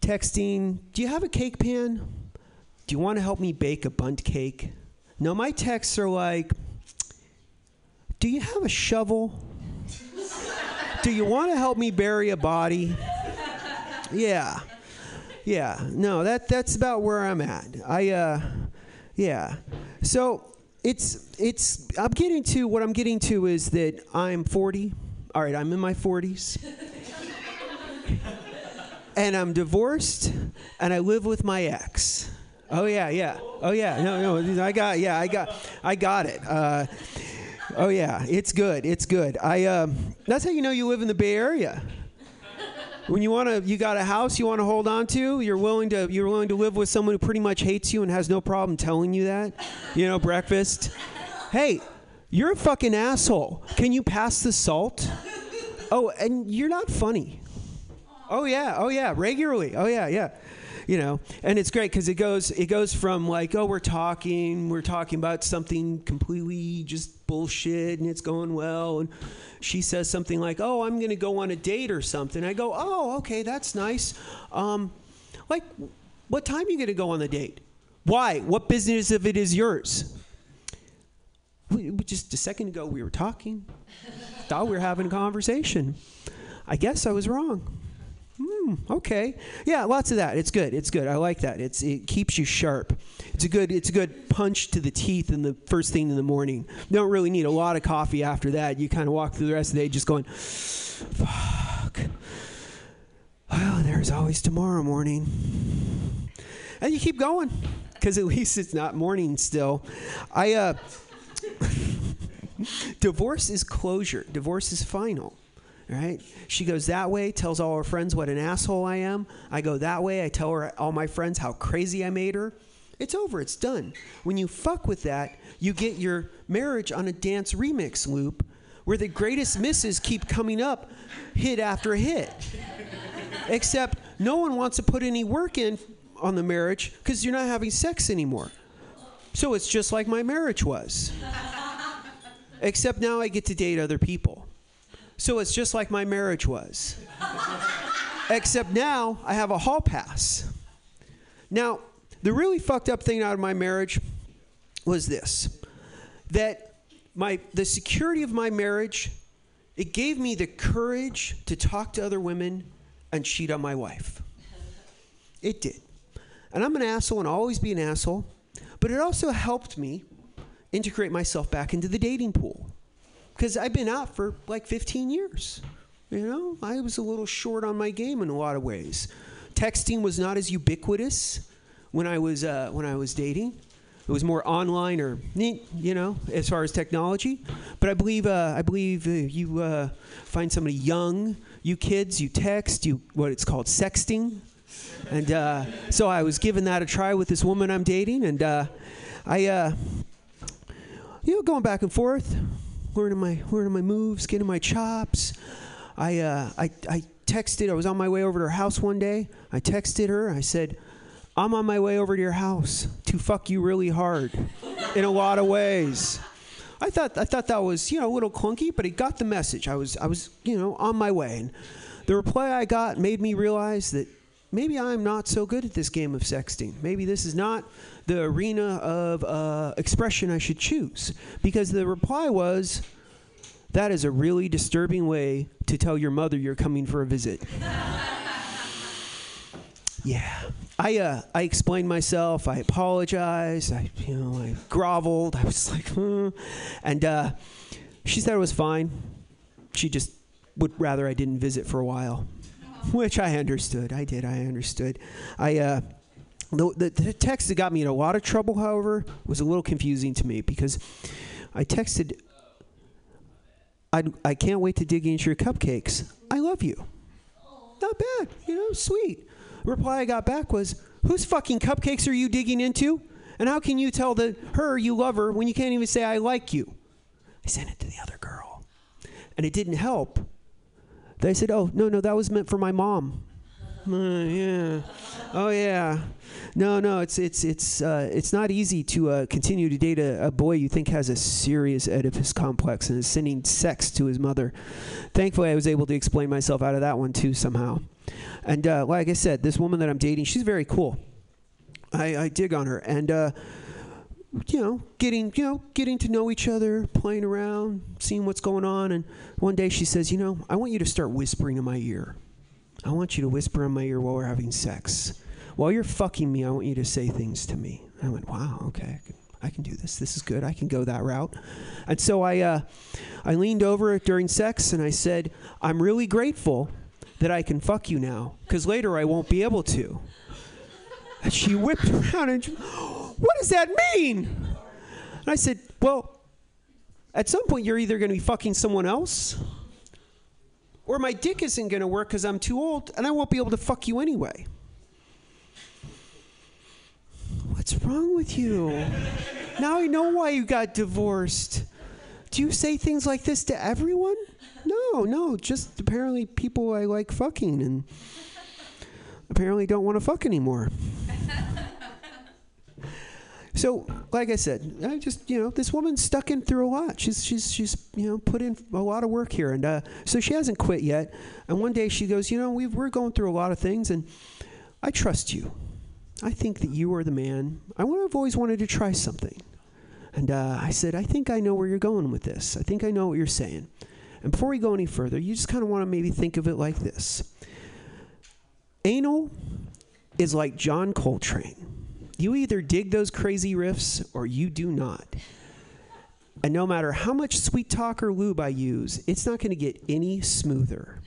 texting, do you have a cake pan? Do you want to help me bake a bundt cake? No, my texts are like, do you have a shovel? Do you want to help me bury a body? Yeah. Yeah. No, that's about where I'm at. Yeah. So I'm getting to, what I'm getting to is that I'm 40. All right, I'm in my 40s. And I'm divorced, and I live with my ex. Oh, yeah, yeah. Oh, yeah. No, I got it. Oh, yeah, it's good. It's good. That's how you know you live in the Bay Area. When you got a house you want to hold on to, you're willing to live with someone who pretty much hates you and has no problem telling you that. You know, breakfast. Hey, you're a fucking asshole. Can you pass the salt? Oh, and you're not funny. Oh, yeah, regularly. Oh, yeah. You know, and it's great because it goes from like, oh, we're talking about something completely just bullshit and it's going well. And she says something like, oh, I'm going to go on a date or something. I go, oh, okay, that's nice. Like, what time are you going to go on the date? Why? What business of it is yours? Just a second ago, we were talking. Thought we were having a conversation. I guess I was wrong. Okay. Yeah, lots of that. It's good. I like that. It keeps you sharp. It's a good punch to the teeth in the first thing in the morning. You don't really need a lot of coffee after that. You kind of walk through the rest of the day just going, fuck. Well, there's always tomorrow morning. And you keep going because at least it's not morning still. Divorce is closure. Divorce is final. Right? She goes that way, tells all her friends what an asshole I am. I go that way, I tell her all my friends how crazy I made her. It's over, it's done. When you fuck with that, you get your marriage on a dance remix loop where the greatest misses keep coming up hit after hit. Except no one wants to put any work in on the marriage because you're not having sex anymore. So it's just like my marriage was. Except now I get to date other people. So it's just like my marriage was. Except now I have a hall pass. Now, the really fucked up thing out of my marriage was this. That the security of my marriage, it gave me the courage to talk to other women and cheat on my wife. It did. And I'm an asshole and I'll always be an asshole. But it also helped me integrate myself back into the dating pool. Because I've been out for like 15 years. You know, I was a little short on my game in a lot of ways. Texting was not as ubiquitous when I was dating. It was more online or, you know, as far as technology. But I believe you find somebody young, you kids, you text, you what it's called sexting. And so I was given that a try with this woman I'm dating. And I going back and forth. Learning my moves, getting my chops. I texted. I was on my way over to her house one day. I texted her. I said, "I'm on my way over to your house to fuck you really hard, in a lot of ways." I thought that was, you know, a little clunky, but it got the message. I was, you know, on my way. And the reply I got made me realize that maybe I'm not so good at this game of sexting. Maybe this is not the arena of expression I should choose. Because the reply was, that is a really disturbing way to tell your mother you're coming for a visit. Yeah. I explained myself. I apologized. I groveled. I was like, And she said it was fine. She just would rather I didn't visit for a while, which I understood. I understood. The text that got me in a lot of trouble, however, was a little confusing to me because I texted, I can't wait to dig into your cupcakes. I love you. Not bad. You know, sweet. Reply I got back was, whose fucking cupcakes are you digging into? And how can you tell her you love her when you can't even say I like you? I sent it to the other girl. And it didn't help. They said, oh, no, that was meant for my mom. Yeah. Oh, yeah. No, it's not easy to continue to date a boy you think has a serious Oedipus complex and is sending sex to his mother. Thankfully, I was able to explain myself out of that one, too, somehow. And like I said, this woman that I'm dating, she's very cool. I dig on her. And, getting to know each other, playing around, seeing what's going on. And one day she says, I want you to start whispering in my ear. I want you to whisper in my ear while we're having sex. While you're fucking me, I want you to say things to me. And I went, wow, okay, I can do this. This is good. I can go that route. And so I leaned over during sex and I said, I'm really grateful that I can fuck you now, because later I won't be able to. And she whipped around and, what does that mean? And I said, well, at some point you're either going to be fucking someone else, or my dick isn't going to work because I'm too old, and I won't be able to fuck you anyway. What's wrong with you? Now I know why you got divorced. Do you say things like this to everyone? No, just apparently people I like fucking and apparently don't want to fuck anymore. So, like I said, I just, this woman's stuck in through a lot. She's put in a lot of work here. And so she hasn't quit yet. And one day she goes, we're going through a lot of things and I trust you. I think that you are the man. I've always wanted to try something. And I said, I think I know where you're going with this. I think I know what you're saying. And before we go any further, you just kind of want to maybe think of it like this. Anal is like John Coltrane. You either dig those crazy riffs or you do not. And no matter how much sweet talk or lube I use, it's not going to get any smoother.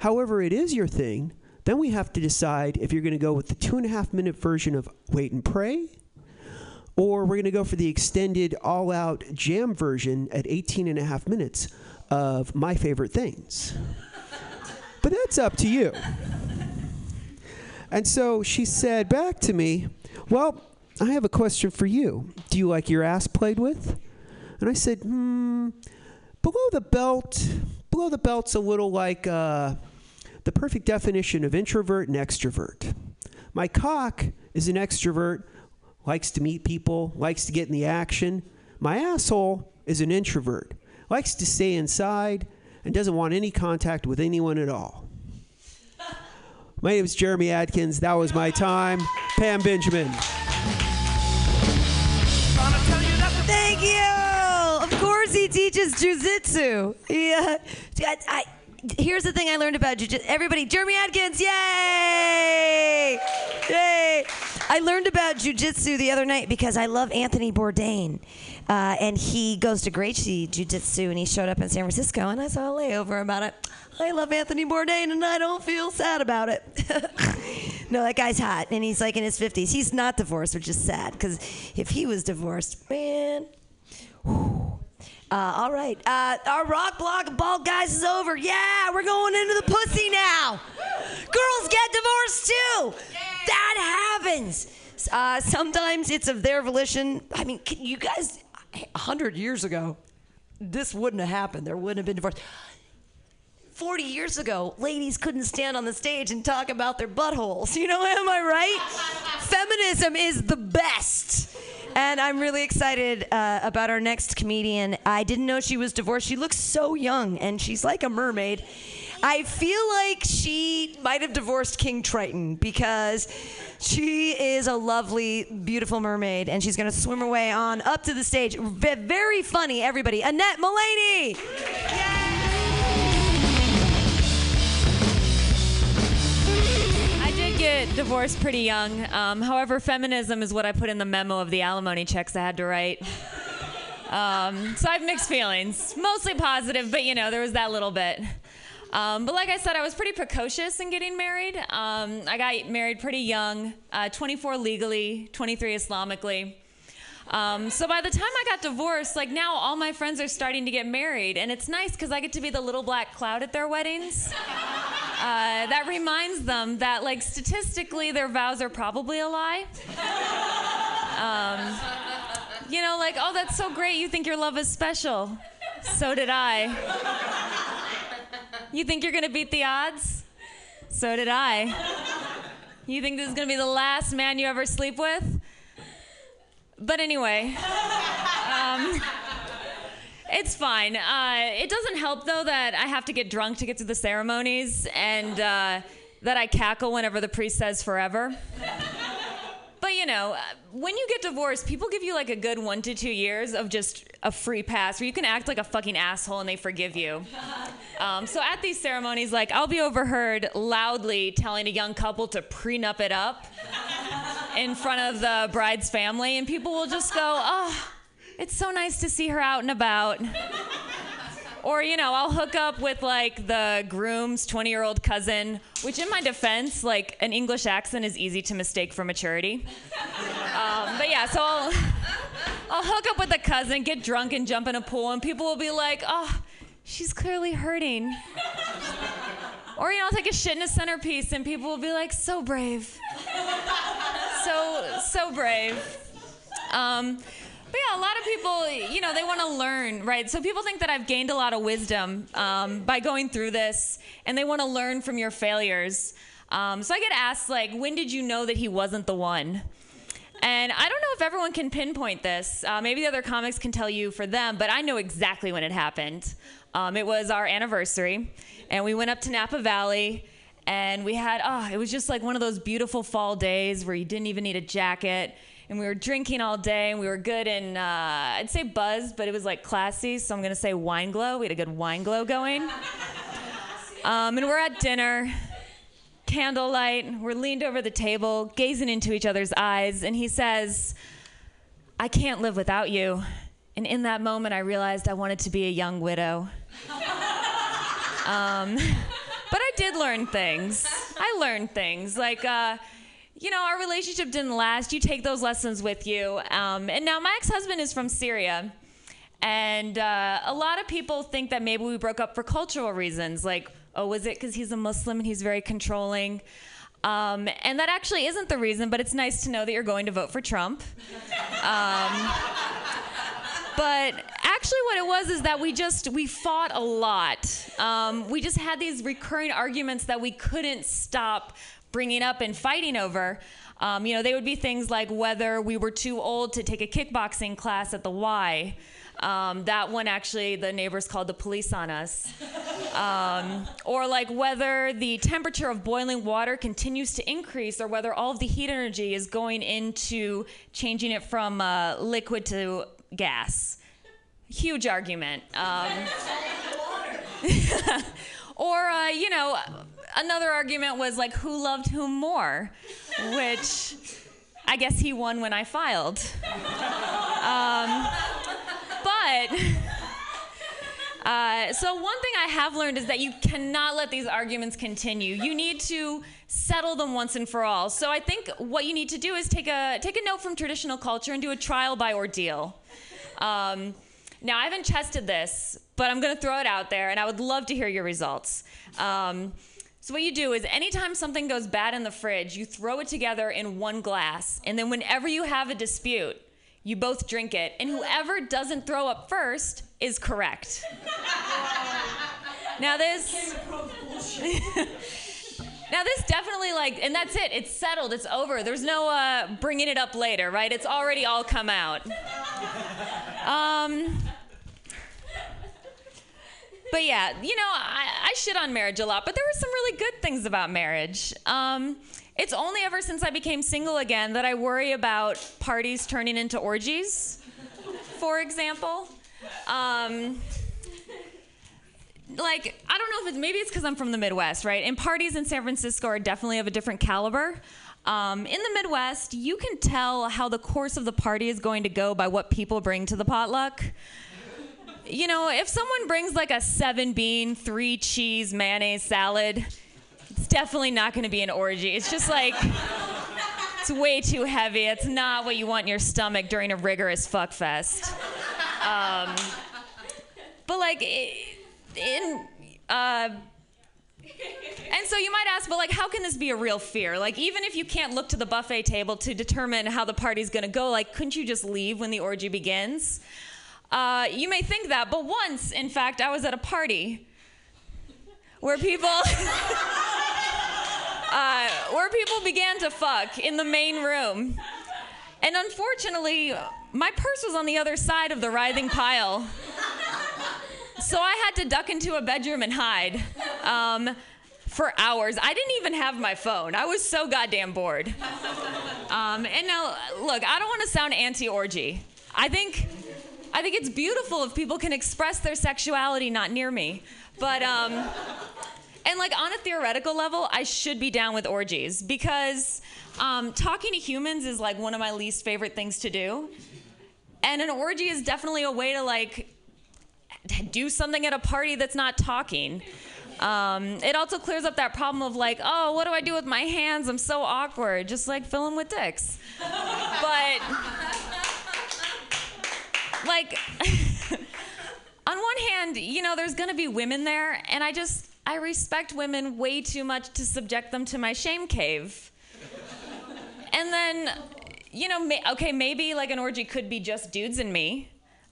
However, it is your thing. Then we have to decide if you're going to go with the 2.5-minute version of Wait and Pray, or we're going to go for the extended all-out jam version at 18.5 minutes of My Favorite Things. But that's up to you. And so she said back to me, well, I have a question for you. Do you like your ass played with? And I said, below the belt. Below the belt's a little like the perfect definition of introvert and extrovert. My cock is an extrovert. Likes to meet people, likes to get in the action. My asshole is an introvert, likes to stay inside, and doesn't want any contact with anyone at all. My name is Jeremy Adkins. That was my time. Pam Benjamin. Thank you. Of course he teaches jiu-jitsu. Yeah. Here's the thing I learned about jiu-jitsu. Everybody, Jeremy Adkins, yay! Yay! I learned about jiu-jitsu the other night because I love Anthony Bourdain. And he goes to Gracie Jiu-Jitsu, and he showed up in San Francisco, and I saw a layover about it. I love Anthony Bourdain, and I don't feel sad about it. No, that guy's hot, and he's like in his 50s. He's not divorced, which is sad, because if he was divorced, man... Whew. All right. Our rock block of bald guys is over. Yeah, we're going into the pussy now. Girls get divorced too. Yay. That happens. Sometimes it's of their volition. I mean, you guys, 100 years ago, this wouldn't have happened. There wouldn't have been divorce. 40 years ago, ladies couldn't stand on the stage and talk about their buttholes. Am I right? Feminism is the best. And I'm really excited about our next comedian. I didn't know she was divorced. She looks so young, and she's like a mermaid. I feel like she might have divorced King Triton because she is a lovely, beautiful mermaid, and she's going to swim her way on up to the stage. Very funny, everybody. Annette Mullaney! Yay! I did get divorced pretty young. However, feminism is what I put in the memo of the alimony checks I had to write. So I have mixed feelings. Mostly positive, but, you know, there was that little bit. But like I said, I was pretty precocious in getting married. I got married pretty young, 24 legally, 23 Islamically. So by the time I got divorced, like now all my friends are starting to get married, and it's nice because I get to be the little black cloud at their weddings. That reminds them that, like, statistically their vows are probably a lie. You know, like, oh, that's so great, you think your love is special. So did I. You think you're gonna beat the odds? So did I. You think this is gonna be the last man you ever sleep with? But anyway, it's fine. It doesn't help though that I have to get drunk to get to the ceremonies and that I cackle whenever the priest says forever. But you know, when you get divorced, people give you like a good 1 to 2 years of just a free pass where you can act like a fucking asshole and they forgive you. So at these ceremonies, like, I'll be overheard loudly telling a young couple to prenup it up in front of the bride's family, and people will just go, oh, it's so nice to see her out and about. Or, you know, I'll hook up with, like, the groom's 20-year-old cousin, which in my defense, like, an English accent is easy to mistake for maturity. But yeah, so I'll hook up with a cousin, get drunk and jump in a pool, and people will be like, oh, she's clearly hurting. Or, you know, I'll take a shit in a centerpiece, and people will be like, so brave. So brave. But yeah, a lot of people, you know, they want to learn, right? So people think that I've gained a lot of wisdom by going through this, and they want to learn from your failures. So I get asked, like, when did you know that he wasn't the one? And I don't know if everyone can pinpoint this. Maybe the other comics can tell you for them, but I know exactly when it happened. It was our anniversary, and we went up to Napa Valley, and we had, it was just like one of those beautiful fall days where you didn't even need a jacket. And we were drinking all day, and we were good in, I'd say buzzed, but it was like classy, so I'm gonna say wine glow. We had a good wine glow going. And we're at dinner, candlelight, we're leaned over the table, gazing into each other's eyes, and he says, I can't live without you. And in that moment, I realized I wanted to be a young widow. But I did learn things. I learned things, like, you know, our relationship didn't last. You take those lessons with you. And now my ex-husband is from Syria. And a lot of people think that maybe we broke up for cultural reasons. Like, oh, was it because he's a Muslim and he's very controlling? And that actually isn't the reason, but it's nice to know that you're going to vote for Trump. But actually what it was is that we fought a lot. We just had these recurring arguments that we couldn't stop bringing up and fighting over. You know, they would be things like whether we were too old to take a kickboxing class at the Y. That one actually, the neighbors called the police on us. Or like whether the temperature of boiling water continues to increase or whether all of the heat energy is going into changing it from liquid to gas. Huge argument. Or, you know, another argument was like who loved whom more, which I guess he won when I filed. So one thing I have learned is that you cannot let these arguments continue. You need to settle them once and for all. So I think what you need to do is take a note from traditional culture and do a trial by ordeal. Now, I haven't tested this, but I'm going to throw it out there, and I would love to hear your results. So what you do is anytime something goes bad in the fridge, you throw it together in one glass, and then whenever you have a dispute, you both drink it, and whoever doesn't throw up first is correct. Now this... Now this definitely and that's it. It's settled. It's over. There's no bringing it up later, right? It's already all come out. But yeah, I shit on marriage a lot, but there were some really good things about marriage. It's only ever since I became single again that I worry about parties turning into orgies, for example. I don't know if maybe it's because I'm from the Midwest, right? And parties in San Francisco are definitely of a different caliber. In the Midwest, you can tell how the course of the party is going to go by what people bring to the potluck. If someone brings a 7-bean, 3-cheese mayonnaise salad, it's definitely not going to be an orgy. It's just it's way too heavy. It's not what you want in your stomach during a rigorous fuckfest. And so you might ask, but how can this be a real fear? Even if you can't look to the buffet table to determine how the party's going to go, couldn't you just leave when the orgy begins? You may think that, but once, in fact, I was at a party where people began to fuck in the main room. And unfortunately, my purse was on the other side of the writhing pile. So I had to duck into a bedroom and hide for hours. I didn't even have my phone. I was so goddamn bored. And now, look, I don't want to sound anti-orgy. I think it's beautiful if people can express their sexuality not near me. But, on a theoretical level, I should be down with orgies because talking to humans is one of my least favorite things to do. And an orgy is definitely a way to do something at a party that's not talking. It also clears up that problem of oh, what do I do with my hands? I'm so awkward. Just fill them with dicks. But... on one hand, there's going to be women there, and I respect women way too much to subject them to my shame cave. And then, maybe an orgy could be just dudes and me.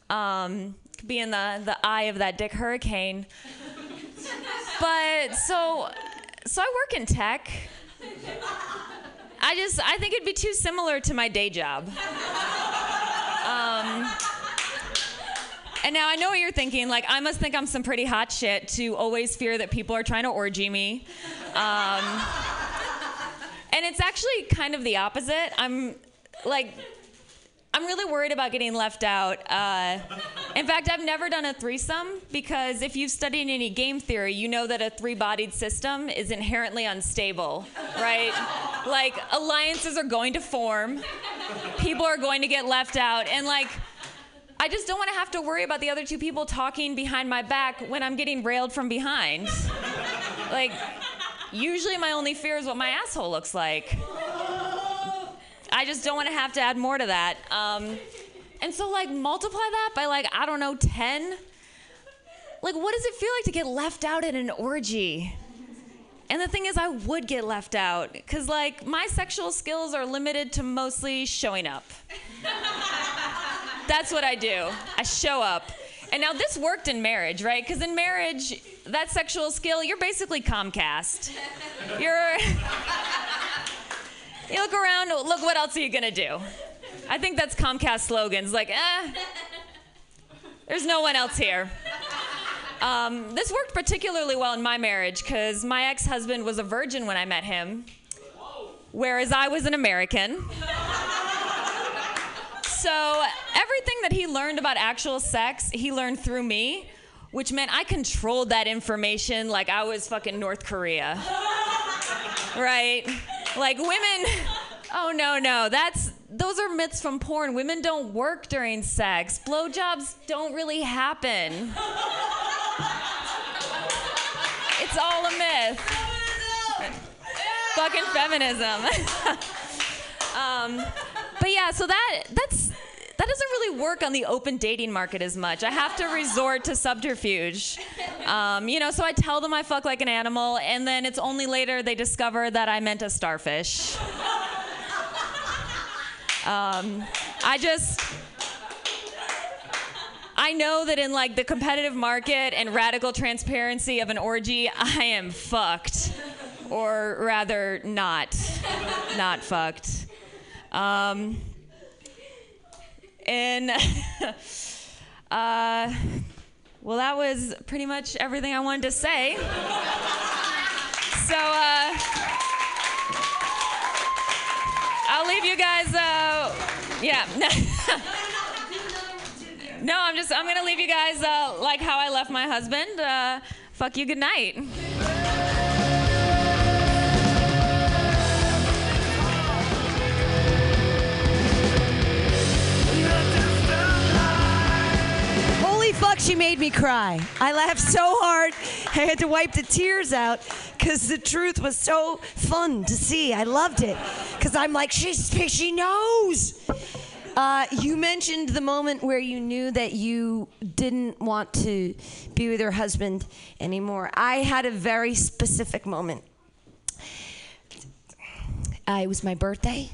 Could be in the eye of that dick hurricane. But, so I work in tech. I think it'd be too similar to my day job. And now I know what you're thinking. I must think I'm some pretty hot shit to always fear that people are trying to orgy me. And it's actually kind of the opposite. I'm really worried about getting left out. In fact, I've never done a threesome because if you've studied any game theory, you know that a three-bodied system is inherently unstable, right? Alliances are going to form. People are going to get left out. And I just don't want to have to worry about the other two people talking behind my back when I'm getting railed from behind. Usually my only fear is what my asshole looks like. I just don't want to have to add more to that. And so, multiply that by, 10. What does it feel like to get left out at an orgy? And the thing is, I would get left out, because, my sexual skills are limited to mostly showing up. That's what I do. I show up. And now this worked in marriage, right? Because in marriage, that sexual skill, you're basically Comcast. You look around, look, what else are you going to do? I think that's Comcast slogans, there's no one else here. This worked particularly well in my marriage because my ex-husband was a virgin when I met him, whereas I was an American. So everything that he learned about actual sex, he learned through me, which meant I controlled that information like I was fucking North Korea, right? Women, oh no, those are myths from porn. Women don't work during sex. Blowjobs don't really happen. It's all a myth. Feminism. Fucking feminism. But yeah, so that doesn't really work on the open dating market as much. I have to resort to subterfuge. So I tell them I fuck like an animal, and then it's only later they discover that I meant a starfish. I know that in the competitive market and radical transparency of an orgy, I am fucked. or rather not fucked. And well, that was pretty much everything I wanted to say. So I'll leave you guys. Yeah. No, I'm gonna leave you guys like how I left my husband. Fuck you, good night. Holy fuck, she made me cry. I laughed so hard, I had to wipe the tears out because the truth was so fun to see. I loved it because I'm like, she knows. You mentioned the moment where you knew that you didn't want to be with your husband anymore. I had a very specific moment. It was my birthday,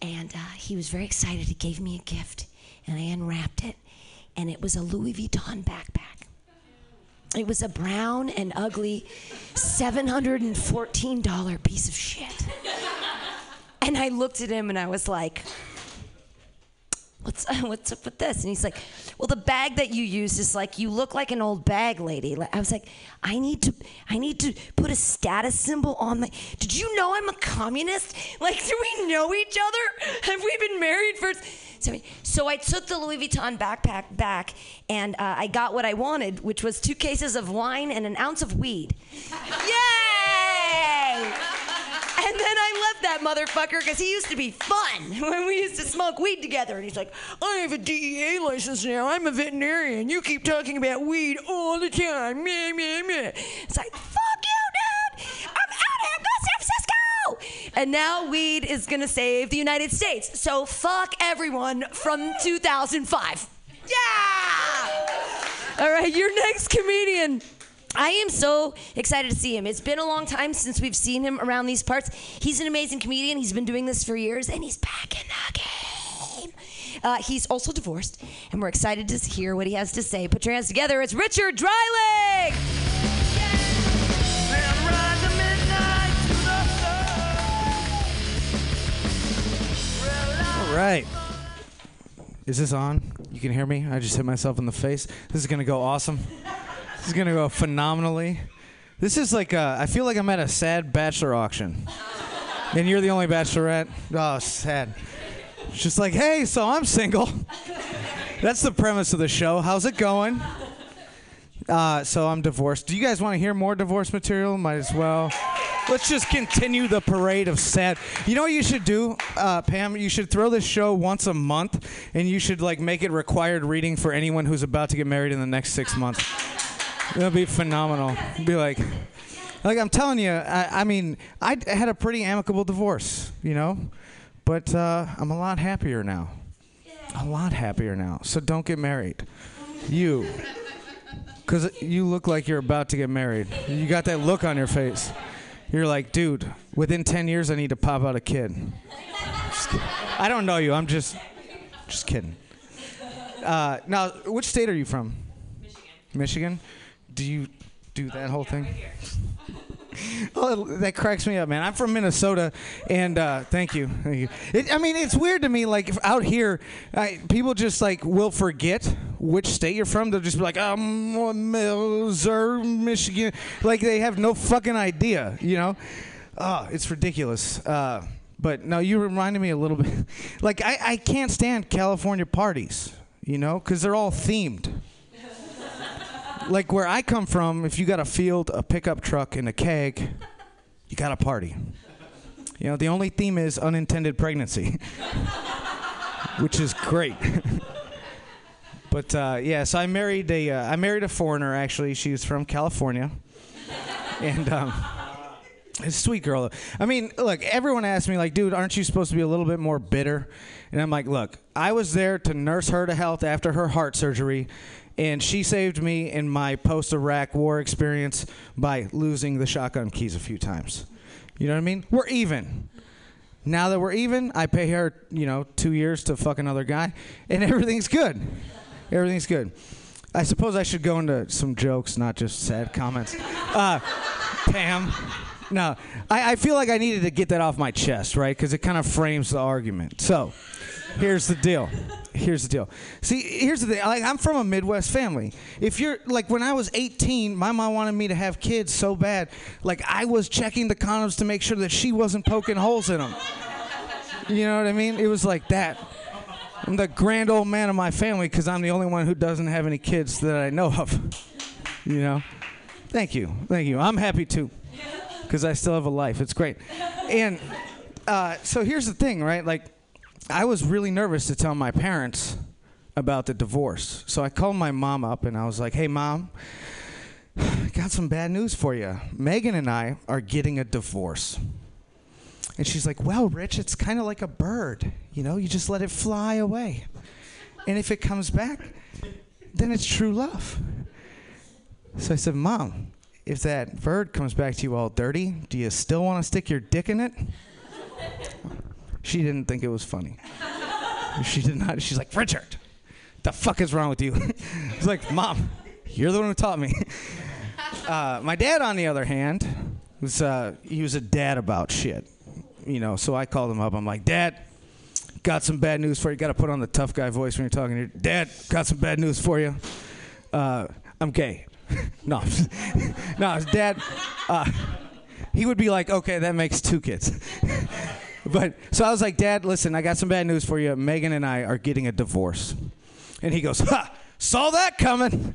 and he was very excited. He gave me a gift, and I unwrapped it, and it was a Louis Vuitton backpack. It was a brown and ugly $714 piece of shit. And I looked at him, and I was like... What's up with this? And he's like, well, the bag that you use is like, you look like an old bag lady. I was like, I need to put a status symbol on my, did you know I'm a communist? Like, do we know each other? Have we been married for, so I took the Louis Vuitton backpack back and I got what I wanted, which was 2 cases of wine and an ounce of weed. Yay! And then I left that motherfucker because he used to be fun when we used to smoke weed together. And he's like, I have a DEA license now. I'm a veterinarian. You keep talking about weed all the time. Meh, meh, meh. It's like, fuck you, dude. I'm out here. Go San Francisco. And now weed is going to save the United States. So fuck everyone from 2005. Yeah. All right, your next comedian. I am so excited to see him. It's been a long time since we've seen him around these parts. He's an amazing comedian. He's been doing this for years, and he's back in the game. He's also divorced, and we're excited to hear what he has to say. Put your hands together. It's Richard Dreiling. All right. Is this on? You can hear me? I just hit myself in the face. This is going to go awesome. This is going to go phenomenally. This is like, I feel like I'm at a sad bachelor auction. And you're the only bachelorette. Oh, sad. It's just like, hey, so I'm single. That's the premise of the show. How's it going? So I'm divorced. Do you guys want to hear more divorce material? Might as well. Let's just continue the parade of sad. You know what you should do, Pam? You should throw this show once a month, and you should like make it required reading for anyone who's about to get married in the next 6 months. It'll be phenomenal. Be like I'm telling you, I mean, I had a pretty amicable divorce, you know? But I'm a lot happier now. A lot happier now. So don't get married. You. Because you look like you're about to get married. You got that look on your face. You're like, dude, within 10 years, I need to pop out a kid. I don't know you. I'm just kidding. Now, which state are you from? Michigan? Do you do that whole thing? Right. Oh, that cracks me up, man. I'm from Minnesota, and thank you. It's weird to me, like, out here, people just, like, will forget which state you're from. They'll just be like, Missouri, Michigan. Like, they have no fucking idea, you know? Oh, it's ridiculous. But, no, you reminded me a little bit. Like, I can't stand California parties, you know, because they're all themed. Like where I come from, if you got a field, a pickup truck, and a keg, you got a party. You know, the only theme is unintended pregnancy, which is great. But yeah, so I married a foreigner actually. She was from California, and a sweet girl. I mean, look, everyone asks me like, dude, aren't you supposed to be a little bit more bitter? And I'm like, look, I was there to nurse her to health after her heart surgery. And she saved me in my post-Iraq war experience by losing the shotgun keys a few times. You know what I mean? We're even. Now that we're even, I pay her, 2 years to fuck another guy, and everything's good. Everything's good. I suppose I should go into some jokes, not just sad comments. Pam, No, I feel like I needed to get that off my chest, right? Because it kind of frames the argument. So here's the deal. Here's the deal. See, here's the thing. Like, I'm from a Midwest family. If you're like, when I was 18, my mom wanted me to have kids so bad. Like, I was checking the condoms to make sure that she wasn't poking holes in them. You know what I mean? It was like that. I'm the grand old man of my family because I'm the only one who doesn't have any kids that I know of. You know? Thank you. Thank you. I'm happy too because I still have a life. It's great. And so here's the thing, right? Like, I was really nervous to tell my parents about the divorce. So I called my mom up and I was like, hey, Mom, I got some bad news for you. Megan and I are getting a divorce. And she's like, well, Rich, it's kind of like a bird. You know, you just let it fly away. And if it comes back, then it's true love. So I said, Mom, if that bird comes back to you all dirty, do you still want to stick your dick in it? She didn't think it was funny. She did not. She's like, Richard, the fuck is wrong with you? I was like, Mom, you're the one who taught me. My dad, on the other hand, he was a dad about shit. You know, so I called him up. I'm like, Dad, got some bad news for you. Got to put on the tough guy voice when you're talking to your dad. Got some bad news for you. I'm gay. No, no, Dad. He would be like, okay, that makes two kids. But so I was like, Dad, listen, I got some bad news for you. Megan and I are getting a divorce. And he goes, ha, saw that coming.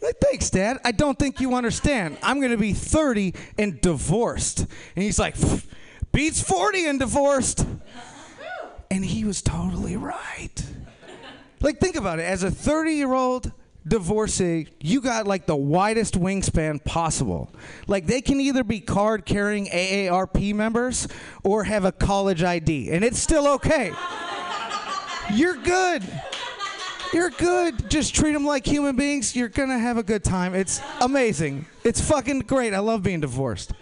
Like, thanks, Dad. I don't think you understand. I'm going to be 30 and divorced. And he's like, beats 40 and divorced. And he was totally right. Like, think about it. As a 30-year-old divorcee, you got like the widest wingspan possible. Like, they can either be card-carrying AARP members or have a college ID, and it's still okay. You're good. You're good. Just treat them like human beings. You're gonna have a good time. It's amazing. It's fucking great. I love being divorced.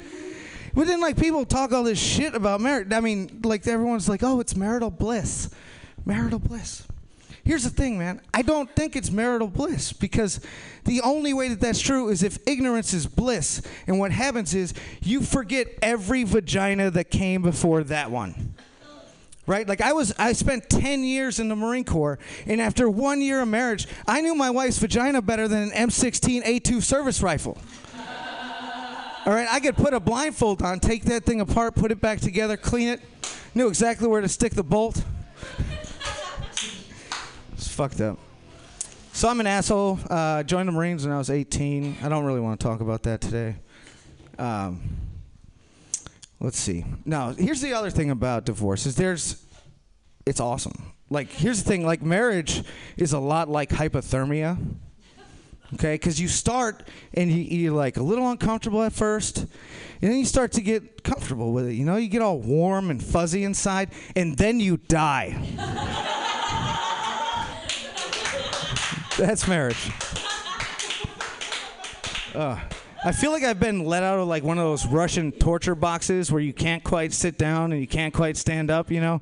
But then, like, people talk all this shit about marriage. I mean, like, everyone's like, oh, it's marital bliss. Marital bliss. Here's the thing, man. I don't think it's marital bliss because the only way that that's true is if ignorance is bliss. And what happens is you forget every vagina that came before that one. Right? Like, I spent 10 years in the Marine Corps, and after 1 year of marriage, I knew my wife's vagina better than an M16A2 service rifle. All right? I could put a blindfold on, take that thing apart, put it back together, clean it, knew exactly where to stick the bolt. Fucked up. So I'm an asshole. Joined the Marines when I was 18. I don't really want to talk about that today. Let's see. Now, here's the other thing about divorce is it's awesome. Like, here's the thing. Like, marriage is a lot like hypothermia. Okay? Because you start and you're like a little uncomfortable at first. And then you start to get comfortable with it. You know, you get all warm and fuzzy inside. And then you die. That's marriage. I feel like I've been let out of like one of those Russian torture boxes where you can't quite sit down and you can't quite stand up, you know?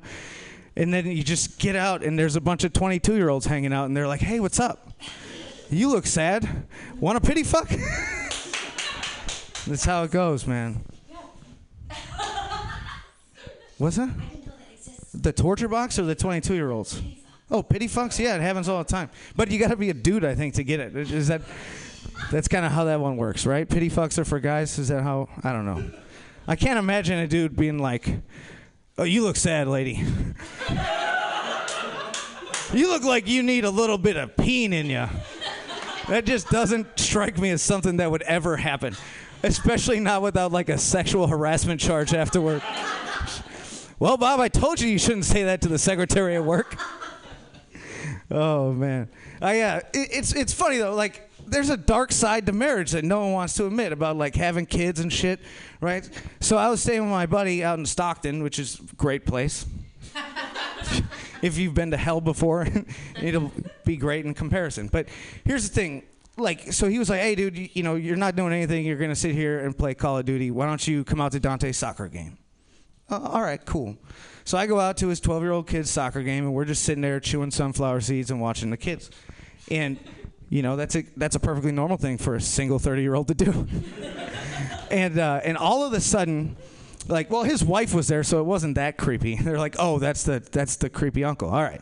And then you just get out and there's a bunch of 22-year-olds hanging out and they're like, hey, what's up? You look sad. Want a pity fuck? That's how it goes, man. What's that? I didn't know that exists. The torture box or the 22-year-olds? Oh, pity fucks? Yeah, it happens all the time. But you got to be a dude, I think, to get it. Is that? That's kind of how that one works, right? Pity fucks are for guys? Is that how? I don't know. I can't imagine a dude being like, oh, you look sad, lady. You look like you need a little bit of peen in you. That just doesn't strike me as something that would ever happen, especially not without like a sexual harassment charge afterward. Well, Bob, I told you shouldn't say that to the secretary at work. Oh, man. Yeah, it's funny, though. Like, there's a dark side to marriage that no one wants to admit about, like, having kids and shit, right? So I was staying with my buddy out in Stockton, which is a great place. If you've been to hell before, it'll be great in comparison. But here's the thing. Like, so he was like, hey, dude, you know, you're not doing anything. You're going to sit here and play Call of Duty. Why don't you come out to Dante's soccer game? All right, cool. So I go out to his 12-year-old kid's soccer game, and we're just sitting there chewing sunflower seeds and watching the kids. And, you know, that's a perfectly normal thing for a single 30-year-old to do. And all of a sudden, like, well, his wife was there, so it wasn't that creepy. They're like, oh, that's the creepy uncle. All right,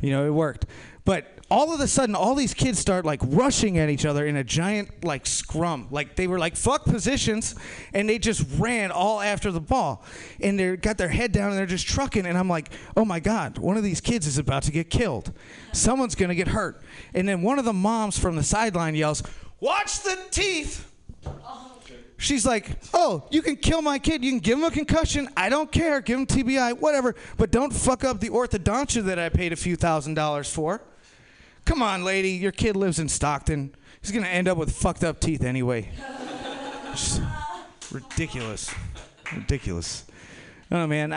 you know, it worked. But all of a sudden, all these kids start, like, rushing at each other in a giant, like, scrum. Like, they were like, fuck positions, and they just ran all after the ball. And they got their head down, and they're just trucking. And I'm like, oh, my God, one of these kids is about to get killed. Someone's going to get hurt. And then one of the moms from the sideline yells, watch the teeth. She's like, oh, you can kill my kid. You can give him a concussion. I don't care. Give him TBI, whatever. But don't fuck up the orthodontia that I paid a few $1,000s for. Come on, lady. Your kid lives in Stockton. He's going to end up with fucked up teeth anyway. Just ridiculous. Ridiculous. Oh, man.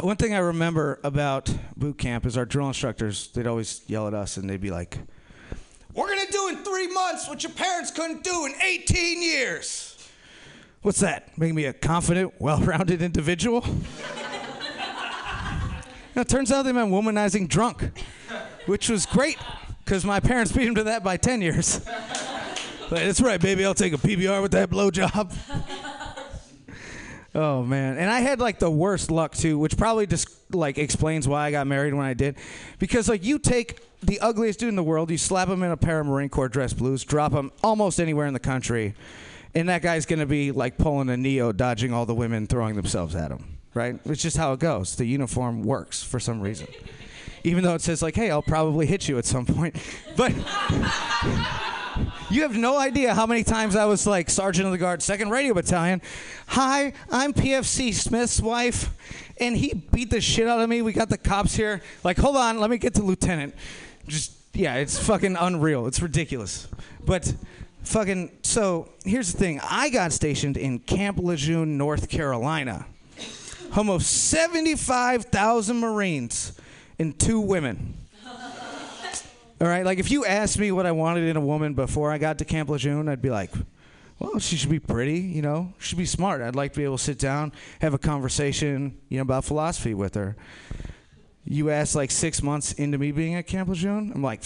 One thing I remember about boot camp is our drill instructors, they'd always yell at us, and they'd be like, we're going to do in 3 months what your parents couldn't do in 18 years. What's that? Make me a confident, well-rounded individual? Now, it turns out they meant womanizing drunk, which was great because my parents beat him to that by 10 years. Like, that's right, baby. I'll take a PBR with that blowjob. Oh, man. And I had, like, the worst luck, too, which probably just, like, explains why I got married when I did. Because, like, you take the ugliest dude in the world, you slap him in a pair of Marine Corps dress blues, drop him almost anywhere in the country, and that guy's going to be like pulling a Neo, dodging all the women throwing themselves at him, right? It's just how it goes. The uniform works for some reason. Even though it says like, hey, I'll probably hit you at some point. But you have no idea how many times I was like, Sergeant of the Guard, 2nd Radio Battalion. Hi, I'm PFC Smith's wife, and he beat the shit out of me. We got the cops here. Like, hold on, let me get to Lieutenant. Just, yeah, it's fucking unreal. It's ridiculous. But fucking, so here's the thing. I got stationed in Camp Lejeune, North Carolina. Home of 75,000 Marines and 2 women. All right, like if you asked me what I wanted in a woman before I got to Camp Lejeune, I'd be like, well, she should be pretty, you know, she should be smart. I'd like to be able to sit down, have a conversation, you know, about philosophy with her. You asked like 6 months into me being at Camp Lejeune, I'm like,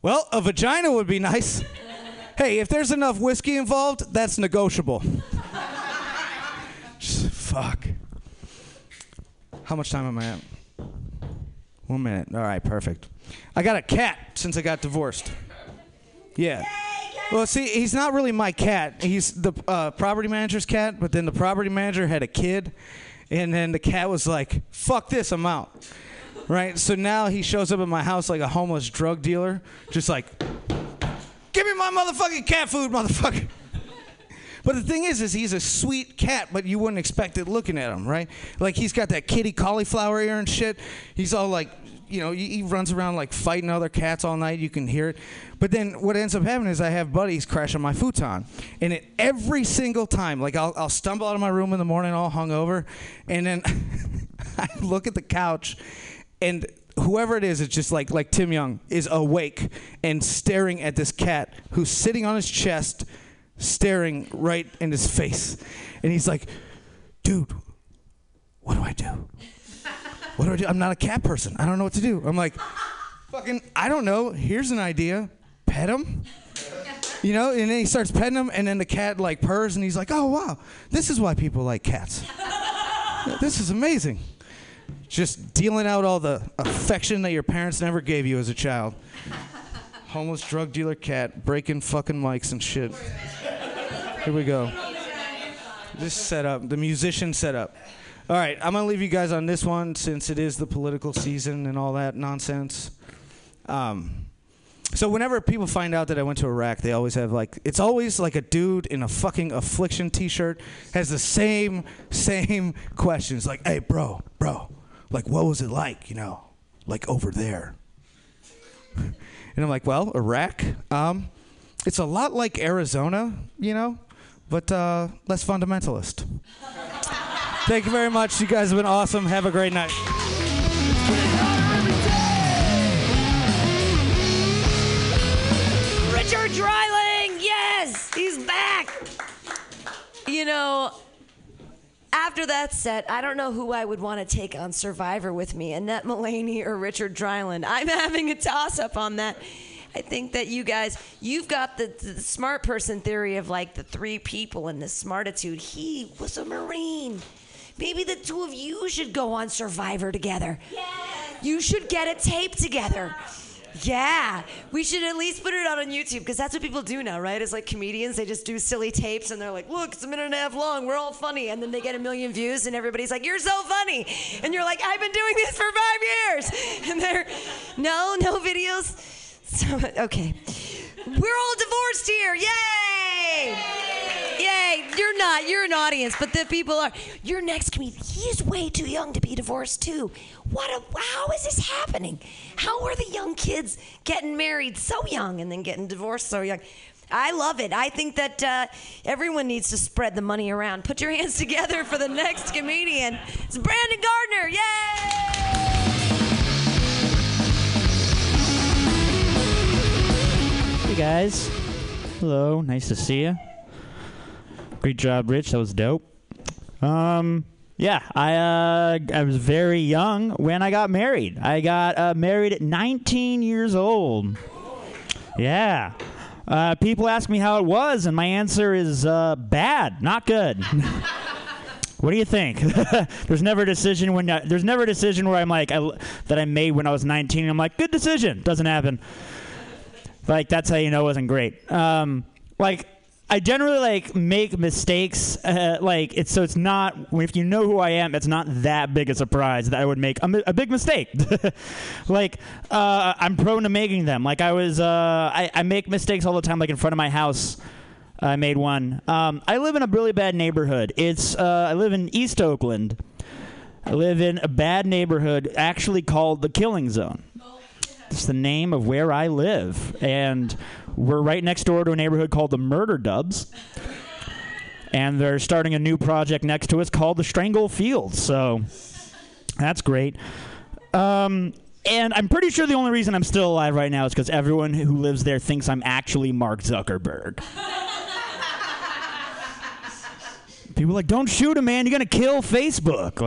well, a vagina would be nice. Hey, if there's enough whiskey involved, that's negotiable. Just, fuck. How much time am I at? 1 minute. All right, perfect. I got a cat since I got divorced. Yeah. Well, see, he's not really my cat. He's the property manager's cat, but then the property manager had a kid. And then the cat was like, fuck this, I'm out. Right? So now he shows up at my house like a homeless drug dealer, just like, give me my motherfucking cat food, motherfucker. But the thing is he's a sweet cat, but you wouldn't expect it looking at him, right? Like, he's got that kitty cauliflower ear and shit. He's all like, you know, he runs around like fighting other cats all night. You can hear it. But then what ends up happening is I have buddies crash on my futon. And it, every single time, like I'll stumble out of my room in the morning all hungover. And then I look at the couch and whoever it is, it's just like Tim Young, is awake and staring at this cat who's sitting on his chest, staring right in his face. And he's like, dude, what do I do? What do I do? I'm not a cat person. I don't know what to do. I'm like, fucking, I don't know. Here's an idea. Pet him. You know, and then he starts petting him, and then the cat, like, purrs, and he's like, oh, wow. This is why people like cats. This is amazing. Just dealing out all the affection that your parents never gave you as a child. Homeless drug dealer cat breaking fucking mics and shit. Here we go. This setup, the musician setup. All right, I'm going to leave you guys on this one since it is the political season and all that nonsense. So whenever people find out that I went to Iraq, they always have like, it's always like a dude in a fucking Affliction t-shirt has the same questions. Like, hey, bro, like, what was it like, you know, like over there? And I'm like, well, Iraq, it's a lot like Arizona, you know, but less fundamentalist. Thank you very much. You guys have been awesome. Have a great night. Richard Dreiling, yes, he's back. You know, after that set, I don't know who I would want to take on Survivor with me, Annette Mullaney or Richard Dreiling. I'm having a toss-up on that. I think that you guys, you've got the smart person theory of like the three people and the smartitude. He was a Marine. Maybe the two of you should go on Survivor together. Yes. You should get a tape together. Yeah, we should at least put it out on YouTube, because that's what people do now, right? It's like comedians, they just do silly tapes, and they're like, look, it's 1.5 minutes long, we're all funny, and then they get 1 million views, and everybody's like, you're so funny, and you're like, I've been doing this for 5 years, and they're, no videos. So, okay. We're all divorced here, yay! Yay, you're not, you're an audience, but the people are. Your next comedian, he's way too young to be divorced too. How is this happening? How are the young kids getting married so young and then getting divorced so young? I love it. I think that everyone needs to spread the money around. Put your hands together for the next comedian. It's Brandon Gardner. Yay! Hey guys. Hello. Nice to see you. Great job, Rich. That was dope. Yeah, I was very young when I got married. I got married at 19 years old. Yeah. People ask me how it was, and my answer is bad, not good. What do you think? There's never a decision where I'm like that I made when I was 19. And I'm like, good decision. Doesn't happen. Like that's how you know it wasn't great. I generally make mistakes, it's not, if you know who I am, it's not that big a surprise that I would make a big mistake. I'm prone to making them. I make mistakes all the time, in front of my house. I made one. I live in a really bad neighborhood. I live in East Oakland. I live in a bad neighborhood actually called the Killing Zone. It's the name of where I live, and we're right next door to a neighborhood called the Murder Dubs, and they're starting a new project next to us called the Strangle Fields, so that's great. And I'm pretty sure the only reason I'm still alive right now is because everyone who lives there thinks I'm actually Mark Zuckerberg. People are like, don't shoot him, man, you're going to kill Facebook.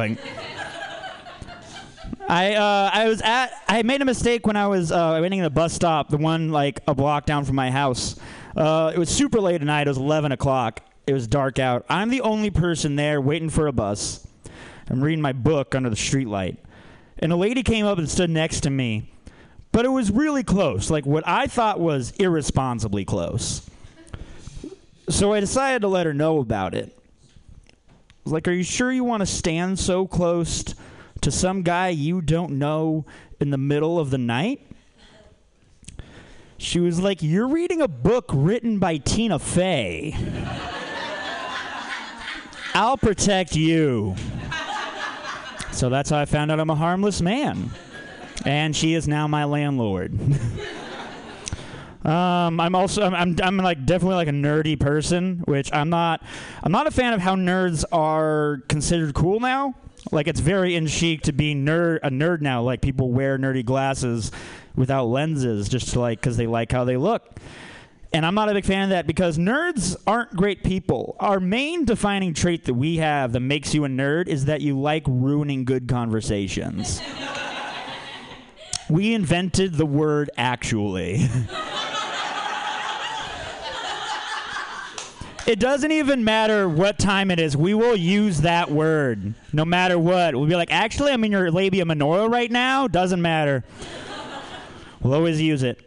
I made a mistake when I was waiting at a bus stop, the one a block down from my house. It was super late at night. It was 11 o'clock. It was dark out. I'm the only person there waiting for a bus. I'm reading my book under the streetlight. And a lady came up and stood next to me. But it was really close, what I thought was irresponsibly close. So I decided to let her know about it. I was like, are you sure you want to stand so close to some guy you don't know in the middle of the night? She was like, you're reading a book written by Tina Fey. I'll protect you. So that's how I found out I'm a harmless man. And she is now my landlord. I'm definitely a nerdy person, which I'm not a fan of how nerds are considered cool now. It's very in chic to be a nerd now. People wear nerdy glasses without lenses just because they like how they look. And I'm not a big fan of that because nerds aren't great people. Our main defining trait that we have that makes you a nerd is that you like ruining good conversations. We invented the word actually. It doesn't even matter what time it is. We will use that word no matter what. We'll be like, actually, I'm in your labia minora right now. Doesn't matter. We'll always use it.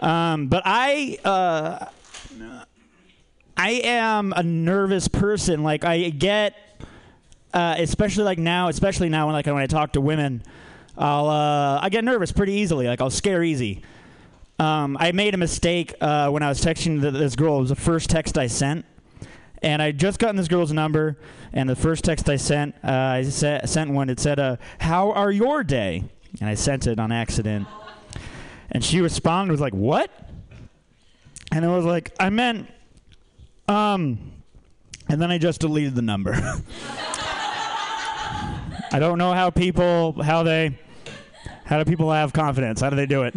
But I am a nervous person. I get, especially now when I talk to women, I get nervous pretty easily. I'll scare easy. I made a mistake when I was texting this girl. It was the first text I sent, and I just gotten this girl's number. And the first text I sent, I sent one. It said, "How are your day?" And I sent it on accident. And she responded, was like, "What?" And I was like, "I meant," and then I just deleted the number. I don't know how do people have confidence? How do they do it?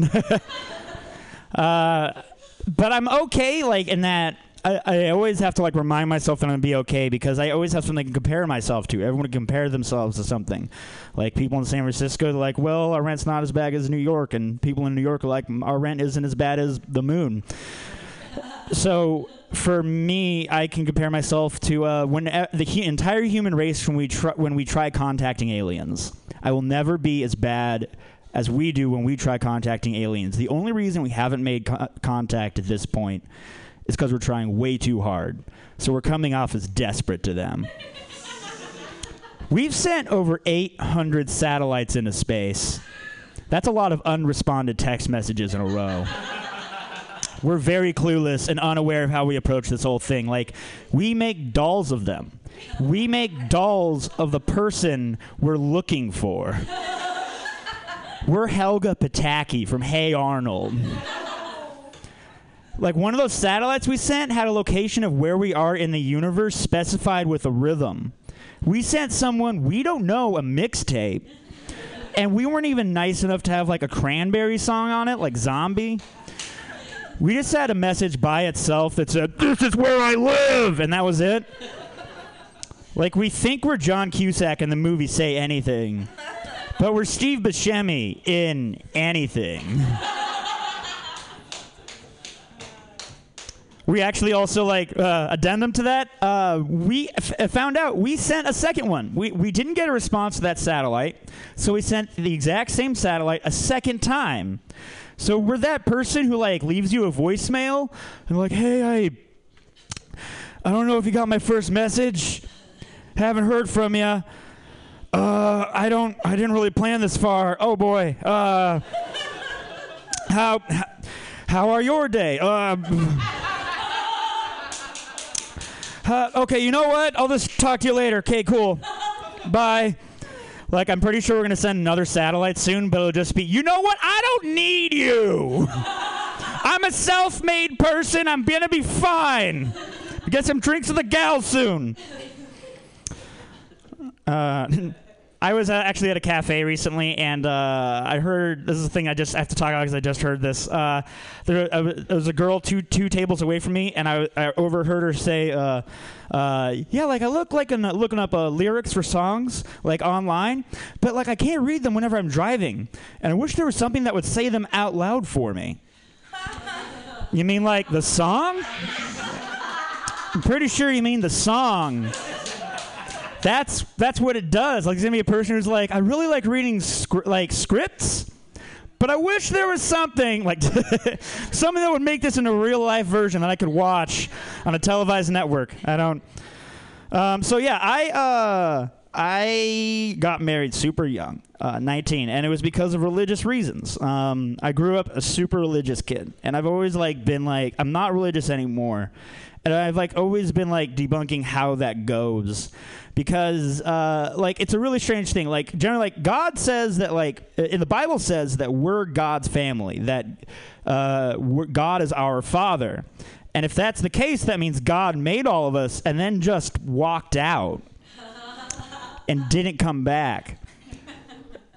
But I'm okay, in that I always have to like remind myself that I'm gonna be okay, because I always have something to compare myself to. Everyone compare themselves to something. Like people in San Francisco, they're like, well, our rent's not as bad as New York, and people in New York are like, our rent isn't as bad as the moon. So for me, I can compare myself to the entire human race when we try contacting aliens. I will never be as bad as we do when we try contacting aliens. The only reason we haven't made contact at this point is because we're trying way too hard. So we're coming off as desperate to them. We've sent over 800 satellites into space. That's a lot of unresponded text messages in a row. We're very clueless and unaware of how we approach this whole thing. Like, we make dolls of them. We make dolls of the person we're looking for. We're Helga Pataki from Hey Arnold. Like, one of those satellites we sent had a location of where we are in the universe specified with a rhythm. We sent someone, we don't know, a mixtape, and we weren't even nice enough to have, like, a Cranberry song on it, like Zombie. We just had a message by itself that said, "This is where I live," and that was it. Like, we think we're John Cusack in the movie Say Anything, but we're Steve Buscemi in Anything. We actually also, like, addendum to that, we found out we sent a second one. We didn't get a response to that satellite, so we sent the exact same satellite a second time. So we're that person who, like, leaves you a voicemail and, like, hey, I don't know if you got my first message. Haven't heard from you. I didn't really plan this far. Oh, boy. How are your day? Okay, you know what? I'll just talk to you later. Okay, cool. Bye. Like, I'm pretty sure we're going to send another satellite soon, but it'll just be, you know what? I don't need you. I'm a self-made person. I'm going to be fine. Get some drinks with the gal soon. I was actually at a cafe recently, and I heard, this is the thing I have to talk about because I just heard this. There was a girl two tables away from me, and I overheard her say, yeah, like I look like looking up lyrics for songs, like online, but like I can't read them whenever I'm driving, and I wish there was something that would say them out loud for me. You mean like the song? I'm pretty sure you mean the song. That's what it does. Like, there's gonna be a person who's like, I really like reading scripts, but I wish there was something like something that would make this into a real life version that I could watch on a televised network. I don't. So yeah, I got married super young, 19, and it was because of religious reasons. I grew up a super religious kid, and I've always like been like, I'm not religious anymore. And I've, like, always been, like, debunking how that goes because, like, it's a really strange thing. Like, generally, like, God says that, like, in the Bible says that we're God's family, that God is our father. And if that's the case, that means God made all of us and then just walked out and didn't come back.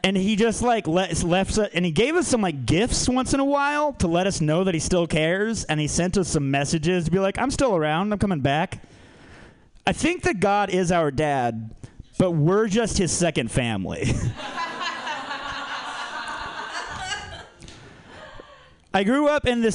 And he just, like, left us, and he gave us some, like, gifts once in a while to let us know that he still cares, and he sent us some messages to be like, I'm still around, I'm coming back. I think that God is our dad, but we're just his second family. I grew up in a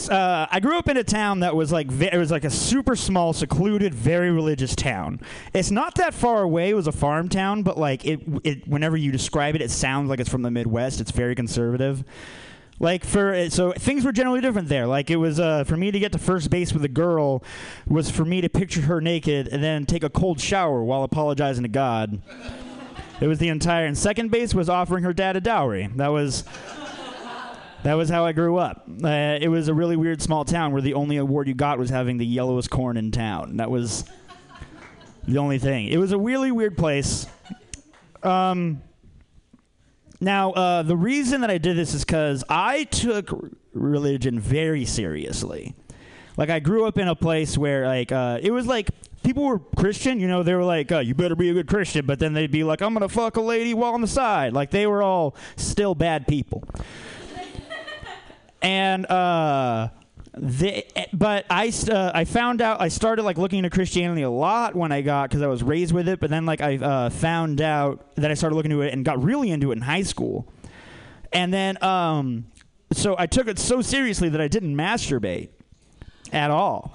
town that was like, it was like a super small, secluded, very religious town. It's not that far away. It was a farm town, but like it whenever you describe it, it sounds like it's from the Midwest. It's very conservative. Like so things were generally different there. Like it was for me to get to first base with a girl was for me to picture her naked and then take a cold shower while apologizing to God. It was the entire, and second base was offering her dad a dowry. That was how I grew up. It was a really weird small town where the only award you got was having the yellowest corn in town. That was the only thing. It was a really weird place. Now, the reason that I did this is because I took religion very seriously. Like, I grew up in a place where, like, it was like people were Christian. You know, they were like, you better be a good Christian. But then they'd be like, I'm going to fuck a lady while on the side. Like, they were all still bad people. And But I found out, I started like looking into Christianity a lot when I got, because I was raised with it, but then like I found out that I started looking into it and got really into it in high school. And then, so I took it so seriously that I didn't masturbate at all.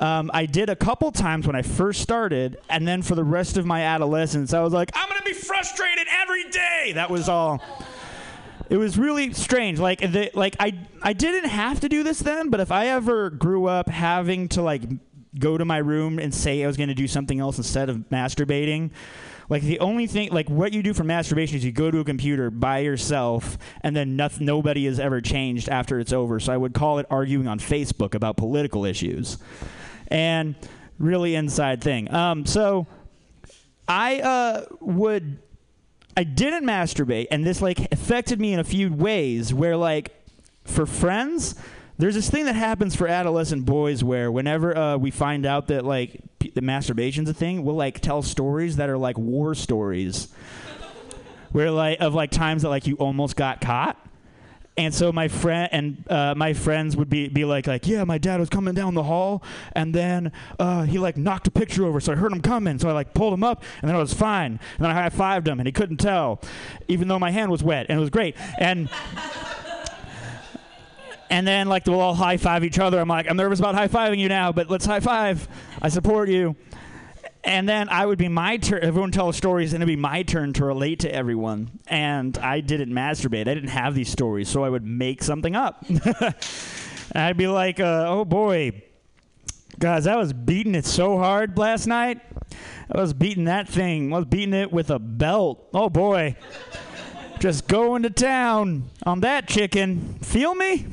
I did a couple times when I first started, and then for the rest of my adolescence, I was like, I'm going to be frustrated every day. That was all. It was really strange. Like, I didn't have to do this then, but if I ever grew up having to like go to my room and say I was going to do something else instead of masturbating, like the only thing, like what you do for masturbation is you go to a computer by yourself, and then nobody has ever changed after it's over. So I would call it arguing on Facebook about political issues, and really inside thing. So I I didn't masturbate, and this like affected me in a few ways where like for friends, there's this thing that happens for adolescent boys where whenever we find out that like the masturbation's a thing, we'll like tell stories that are like war stories where like of like times that like you almost got caught. And so my friend and my friends would be like, yeah, my dad was coming down the hall, and then he like knocked a picture over, so I heard him coming, so I like pulled him up, and then I was fine, and then I high-fived him, and he couldn't tell, even though my hand was wet, and it was great, and and then like we'll all high-five each other. I'm like, I'm nervous about high-fiving you now, but let's high-five. I support you. And then I would be my turn. Everyone tells stories, and it'd be my turn to relate to everyone. And I didn't masturbate. I didn't have these stories, so I would make something up. And I'd be like, "Oh boy, guys, I was beating it so hard last night. I was beating that thing. I was beating it with a belt. Oh boy, just going to town on that chicken. Feel me?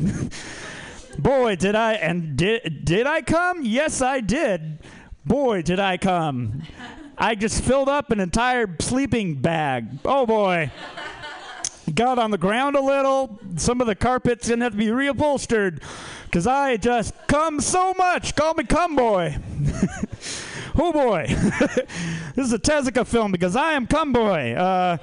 Boy, did I? And did I come? Yes, I did." Boy, did I come. I just filled up an entire sleeping bag. Oh, boy. Got on the ground a little. Some of the carpets didn't have to be reupholstered because I just come so much. Call me Come Boy. Oh, boy. This is a Tezuka film because I am Come Boy.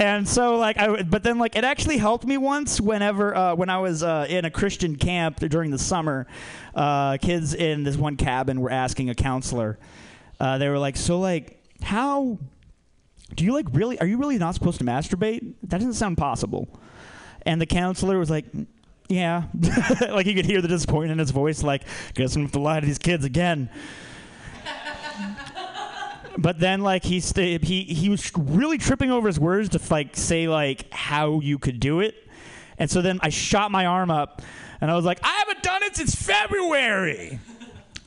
And so, like, but then, like, it actually helped me once whenever, when I was in a Christian camp during the summer, kids in this one cabin were asking a counselor. They were like, so, like, how do you, like, really, are you really not supposed to masturbate? That doesn't sound possible. And the counselor was like, yeah. Like, you could hear the disappointment in his voice, like, guess I'm going to have to lie to these kids again. But then, like, he was really tripping over his words to, like, say, like, how you could do it. And so then I shot my arm up, and I was like, I haven't done it since February.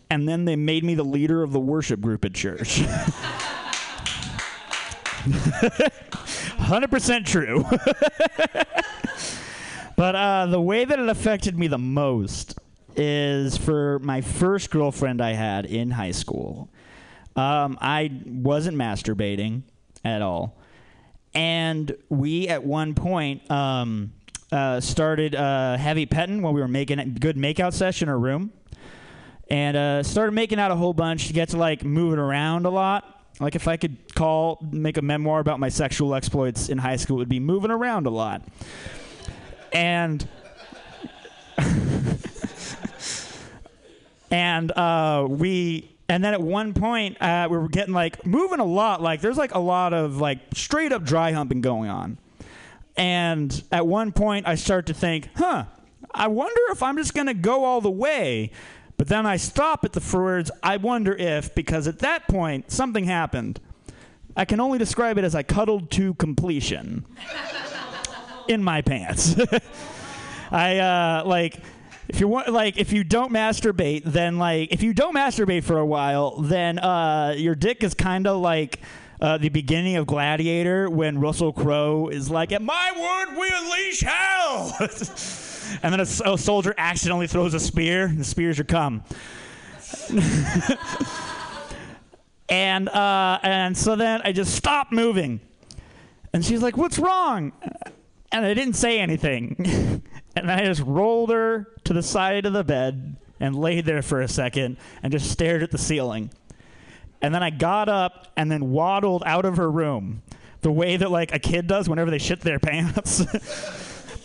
And then they made me the leader of the worship group at church. 100% true. But the way that it affected me the most is for my first girlfriend I had in high school. I wasn't masturbating at all, and we at one point started heavy petting while we were making a good makeout session in her room, and started making out a whole bunch. She gets to like moving around a lot. Like if I could make a memoir about my sexual exploits in high school, it would be moving around a lot, and. And then at one point, we were getting, like, moving a lot. Like, there's, like, a lot of, like, straight-up dry humping going on. And at one point, I start to think, I wonder if I'm just going to go all the way. But then I stop at the words, I wonder if, because at that point, something happened. I can only describe it as I cuddled to completion in my pants. If you don't masturbate, then like if you don't masturbate for a while, then your dick is kind of like the beginning of Gladiator when Russell Crowe is like, "At my word, we unleash hell," and then a soldier accidentally throws a spear, and the spears are cum. And so then I just stopped moving, and she's like, "What's wrong?" And I didn't say anything. And I just rolled her to the side of the bed and laid there for a second and just stared at the ceiling. And then I got up and then waddled out of her room the way that like a kid does whenever they shit their pants.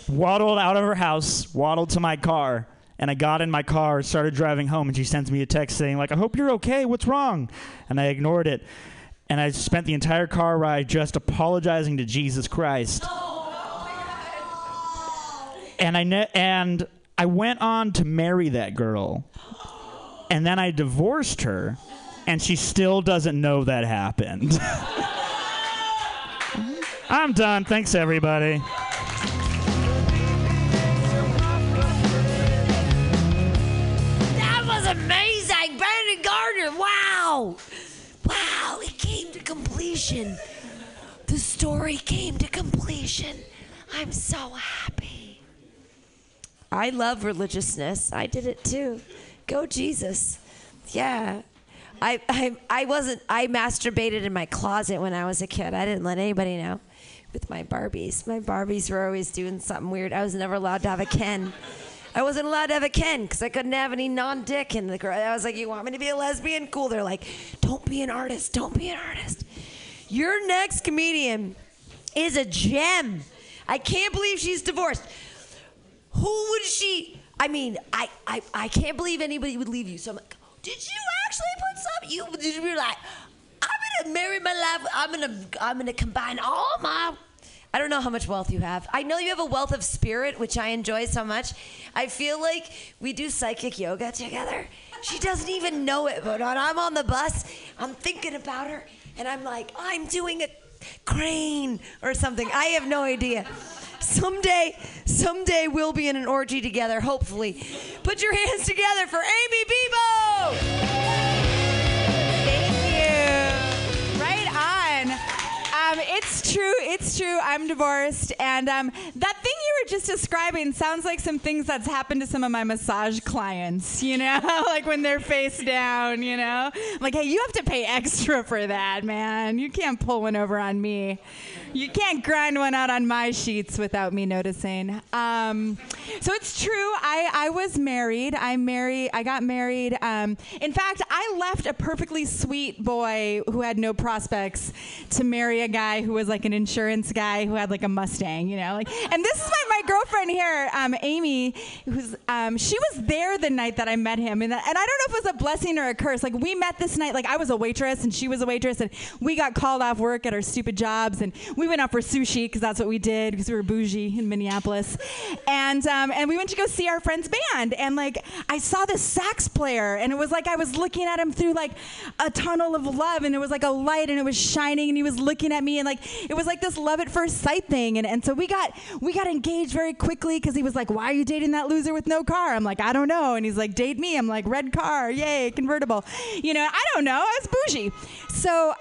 waddled out of her house, waddled to my car, and I got in my car, started driving home, and she sends me a text saying, like, I hope you're okay, what's wrong? And I ignored it. And I spent the entire car ride just apologizing to Jesus Christ. And I went on to marry that girl. And then I divorced her, and she still doesn't know that happened. I'm done. Thanks, everybody. That was amazing. Brandon Gardner, wow. Wow, it came to completion. The story came to completion. I'm so happy. I love religiousness. I did it too. Go Jesus. Yeah. I masturbated in my closet when I was a kid. I didn't let anybody know with my Barbies. My Barbies were always doing something weird. I was never allowed to have a Ken. I wasn't allowed to have a Ken because I couldn't have any non-dick. And the girl, I was like, you want me to be a lesbian? Cool. They're like, don't be an artist. Don't be an artist. Your next comedian is a gem. I can't believe she's divorced. Who would she... I mean, I can't believe anybody would leave you. So I'm like, did you actually put some... Did you be like, I'm going to marry my life. I'm gonna combine all my... I don't know how much wealth you have. I know you have a wealth of spirit, which I enjoy so much. I feel like we do psychic yoga together. She doesn't even know it, but when I'm on the bus, I'm thinking about her, and I'm like, I'm doing a crane or something. I have no idea. Someday we'll be in an orgy together, hopefully. Put your hands together for Amy Bebo! Thank you. Right on. It's true. I'm divorced, and that thing you were just describing sounds like some things that's happened to some of my massage clients, you know, like when they're face down, you know. I'm like, hey, you have to pay extra for that, man. You can't pull one over on me. You can't grind one out on my sheets without me noticing. So it's true. I was married. I got married. In fact, I left a perfectly sweet boy who had no prospects to marry a guy who was like an insurance guy who had like a Mustang, you know. Like, and this is my girlfriend here, Amy, who's she was there the night that I met him, and I don't know if it was a blessing or a curse. Like, we met this night. Like, I was a waitress and she was a waitress, and we got called off work at our stupid jobs, and we went out for sushi because that's what we did because we were bougie in Minneapolis, and we went to go see our friend's band, and like I saw this sax player, and it was like I was looking at him through like a tunnel of love, and it was like a light and it was shining, and he was looking at me, and like it was like this love at first sight thing, and so we got engaged very quickly because he was like, why are you dating that loser with no car? I'm like, I don't know. And he's like, date me. I'm like, red car, yay, convertible, you know, I don't know, I was bougie. So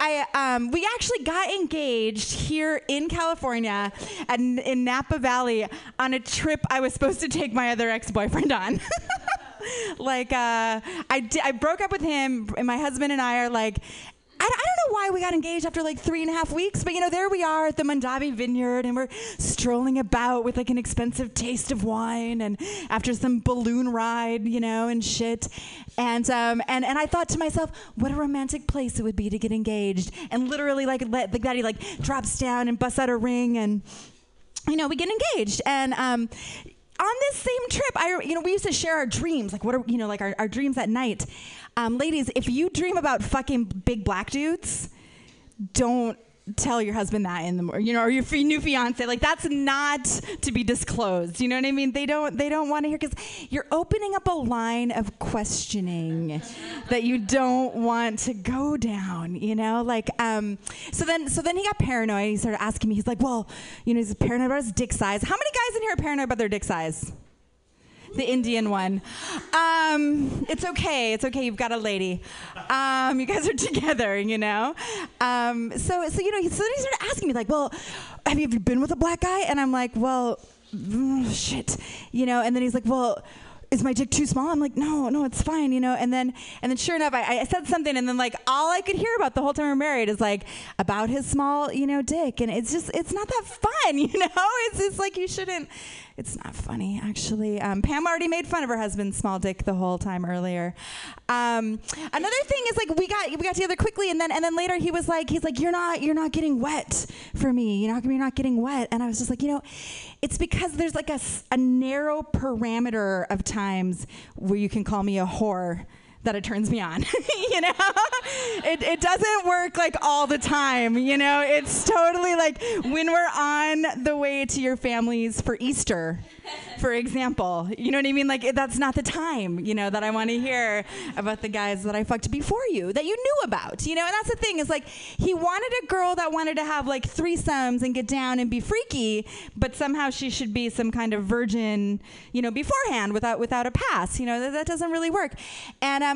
we actually got engaged here in California in Napa Valley on a trip I was supposed to take my other ex-boyfriend on. Like, I broke up with him, and my husband and I are like, I don't know why we got engaged after like 3.5 weeks, but you know, there we are at the Mondavi Vineyard, and we're strolling about with like an expensive taste of wine, and after some balloon ride, you know, and shit. And I thought to myself, what a romantic place it would be to get engaged. And literally like that, he like drops down and busts out a ring, and you know, we get engaged. And on this same trip, we used to share our dreams, like what are, you know, like our dreams at night. Ladies, if you dream about fucking big black dudes, don't tell your husband that in the morning, you know, or your new fiance. Like, that's not to be disclosed. You know what I mean? They don't want to hear, because you're opening up a line of questioning that you don't want to go down, you know? Like, so then he got paranoid. He started asking me, he's like, well, you know, he's paranoid about his dick size. How many guys in here are paranoid about their dick size? The Indian one. It's okay. You've got a lady. You guys are together, you know? So you know, so then he started asking me, like, well, have you been with a black guy? And I'm like, well, shit, you know? And then he's like, well, is my dick too small? I'm like, no, it's fine, you know? And then sure enough, I said something, and then like all I could hear about the whole time we were married is like about his small, you know, dick. And it's just, it's not that fun, you know? It's just like, you shouldn't It's not funny, actually. Pam already made fun of her husband's small dick the whole time earlier. Another thing is, like, we got together quickly, and then later he was like, you're not getting wet for me. You're not getting wet. And I was just like, it's because there's like a narrow parameter of times where you can call me a whore that it turns me on. It doesn't work like all the time, It's totally like when we're on the way to your families for Easter, for example. You know what I mean? Like that's not the time, that I want to hear about the guys that I fucked before you, that you knew about, And that's the thing is like he wanted a girl that wanted to have like threesomes and get down and be freaky, but somehow she should be some kind of virgin, beforehand without a pass. That doesn't really work. And I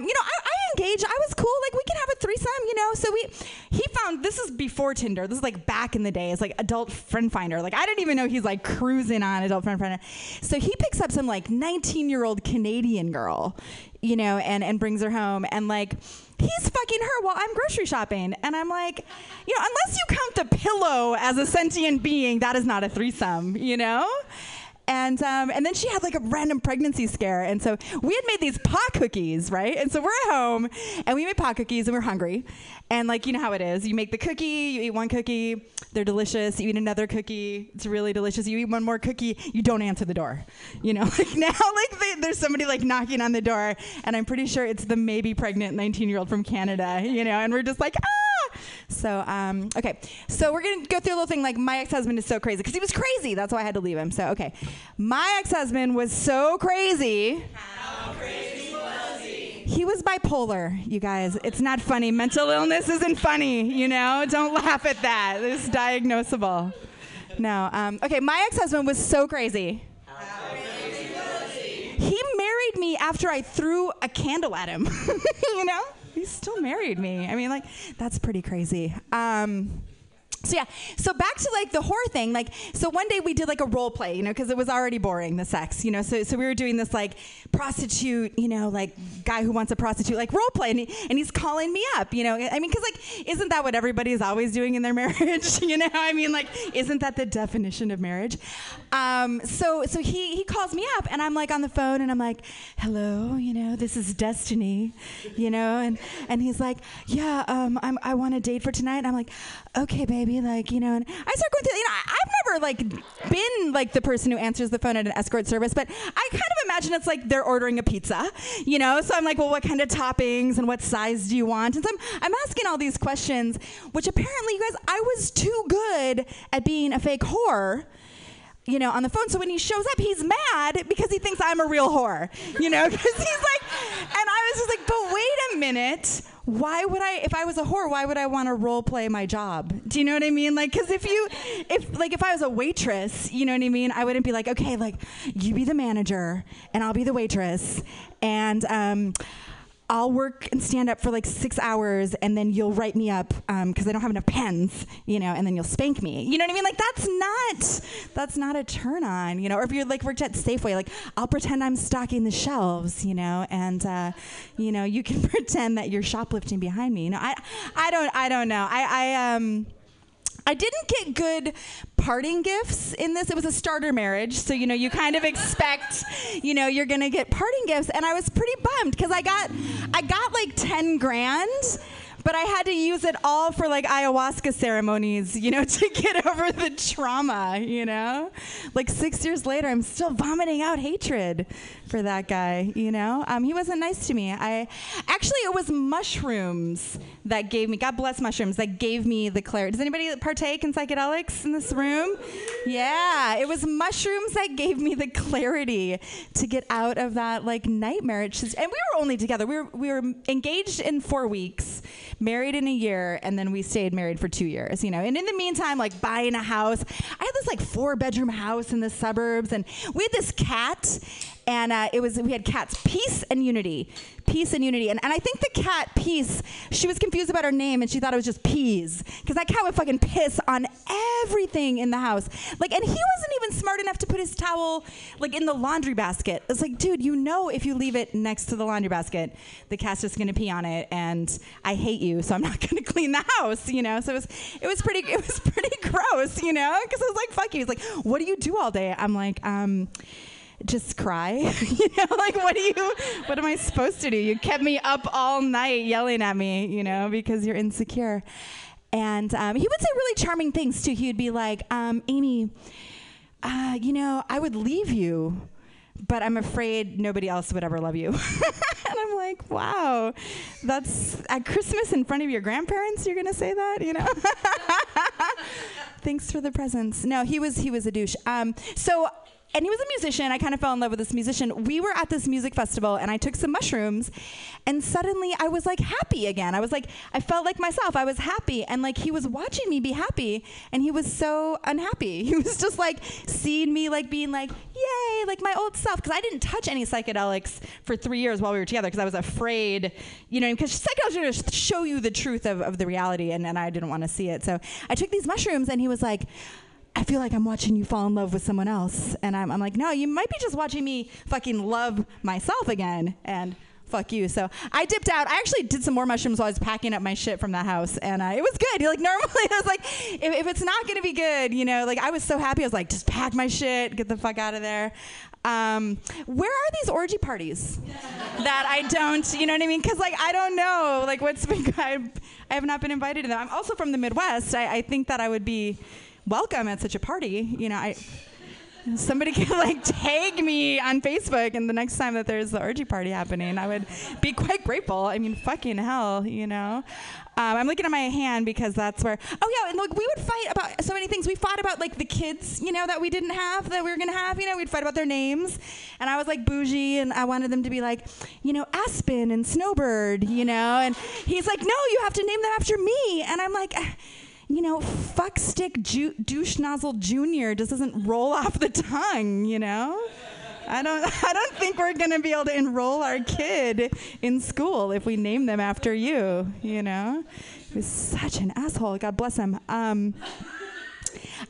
engaged. I was cool. Like we can have a threesome, So he found, this is before Tinder. This is like back in the day. It's like adult friend finder. Like I didn't even know he's like cruising on adult friend finder. So he picks up some like 19-year-old Canadian girl, and brings her home and like he's fucking her while I'm grocery shopping. And I'm like, unless you count the pillow as a sentient being, that is not a threesome, And then she had like a random pregnancy scare. And so we had made these pot cookies, right? And so we're at home and we made pot cookies and we're hungry. And like, you know how it is. You make the cookie, you eat one cookie, they're delicious. You eat another cookie, it's really delicious. You eat one more cookie, you don't answer the door. Like now, like there's somebody like knocking on the door and I'm pretty sure it's the maybe pregnant 19-year-old from Canada, and we're just like, ah! So, okay. So we're going to go through a little thing like my ex-husband is so crazy because he was crazy. That's why I had to leave him. So, okay. My ex-husband was so crazy. How crazy was he? He was bipolar, you guys. It's not funny. Mental illness isn't funny, Don't laugh at that. It's diagnosable. No. Okay, my ex-husband was so crazy. How crazy was he? He married me after I threw a candle at him, He still married me. I mean, like, that's pretty crazy. So yeah, so back to like the horror thing, like, so one day we did like a role play, because it was already boring, the sex, so we were doing this like prostitute, like guy who wants a prostitute, like role play, and he's calling me up, I mean, because like, isn't that what everybody's always doing in their marriage, I mean, like, isn't that the definition of marriage? So he calls me up, and I'm like on the phone, and I'm like, hello, this is Destiny, and he's like, yeah, I want a date for tonight, and I'm like, okay, baby. Like, and I start going through, I've never like been like the person who answers the phone at an escort service, but I kind of imagine it's like they're ordering a pizza, so I'm like, well, what kind of toppings and what size do you want? And so I'm asking all these questions, which apparently, you guys, I was too good at being a fake whore, on the phone. So when he shows up, he's mad because he thinks I'm a real whore, because he's like, and I was just like, but wait a minute. Why would I, if I was a whore, why would I want to role play my job? Do you know what I mean? Like, because if I was a waitress, you know what I mean? I wouldn't be like, okay, like, you be the manager, and I'll be the waitress, and I'll work and stand up for like 6 hours, and then you'll write me up because I don't have enough pens, and then you'll spank me. You know what I mean? Like, that's not a turn on, Or if you like worked at Safeway, like, I'll pretend I'm stocking the shelves, and you can pretend that you're shoplifting behind me. I don't know. I didn't get good parting gifts in this. It was a starter marriage, so you kind of expect, you're gonna get parting gifts, and I was pretty bummed because I got like $10,000, but I had to use it all for like ayahuasca ceremonies, to get over the trauma, Like 6 years later, I'm still vomiting out hatred for that guy, He wasn't nice to me. It was mushrooms that gave me, God bless mushrooms, that gave me the clarity. Does anybody partake in psychedelics in this room? Yeah, it was mushrooms that gave me the clarity to get out of that like nightmare. And we were only together. We were engaged in 4 weeks. Married in a year, and then we stayed married for 2 years, And in the meantime, like buying a house, I had this like 4-bedroom house in the suburbs, and we had this cat. And we had cats, peace and unity. And I think the cat Peace, she was confused about her name and she thought it was just peas, because that cat would fucking piss on everything in the house. Like, and he wasn't even smart enough to put his towel like in the laundry basket. It's like, dude, you know, if you leave it next to the laundry basket, the cat's just gonna pee on it, and I hate you, so I'm not gonna clean the house, you know. So it was pretty gross, you know, because I was like, fuck you. He's like, what do you do all day? I'm like, just cry. You know, like, what am I supposed to do? You kept me up all night yelling at me, you know, because you're insecure. And he would say really charming things too. He would be like, Amy, you know, I would leave you, but I'm afraid nobody else would ever love you. And I'm like, wow, that's at Christmas in front of your grandparents, you're gonna say that, you know? Thanks for the presents. No, he was a douche. And he was a musician. I kind of fell in love with this musician. We were at this music festival, and I took some mushrooms, and suddenly I was like happy again. I was like, I felt like myself. I was happy, and like he was watching me be happy, and he was so unhappy. He was just like seeing me like being like, yay, like my old self. Because I didn't touch any psychedelics for 3 years while we were together, because I was afraid, you know, because psychedelics are going to show you the truth of the reality, and I didn't want to see it. So I took these mushrooms, and he was like, I feel like I'm watching you fall in love with someone else. And I'm like, no, you might be just watching me fucking love myself again. And fuck you. So I dipped out. I actually did some more mushrooms while I was packing up my shit from that house. And it was good. Like, normally I was like, if it's not going to be good, you know, like I was so happy. I was like, just pack my shit, get the fuck out of there. Where are these orgy parties that I don't, you know what I mean? Because, like, I don't know, like, I have not been invited to them. I'm also from the Midwest. I think that I would be welcome at such a party, you know. Somebody could like tag me on Facebook, and the next time that there's the orgy party happening, I would be quite grateful. I mean, fucking hell, you know. I'm looking at my hand because that's where. Oh yeah, and look, we would fight about so many things. We fought about like the kids, you know, that we didn't have, that we were gonna have. You know, we'd fight about their names, and I was like bougie, and I wanted them to be like, you know, Aspen and Snowbird, you know. And he's like, no, you have to name them after me, and I'm like. You know, fuck stick douche nozzle junior just doesn't roll off the tongue, you know? I don't think we're gonna be able to enroll our kid in school if we name them after you, you know? He was such an asshole, God bless him.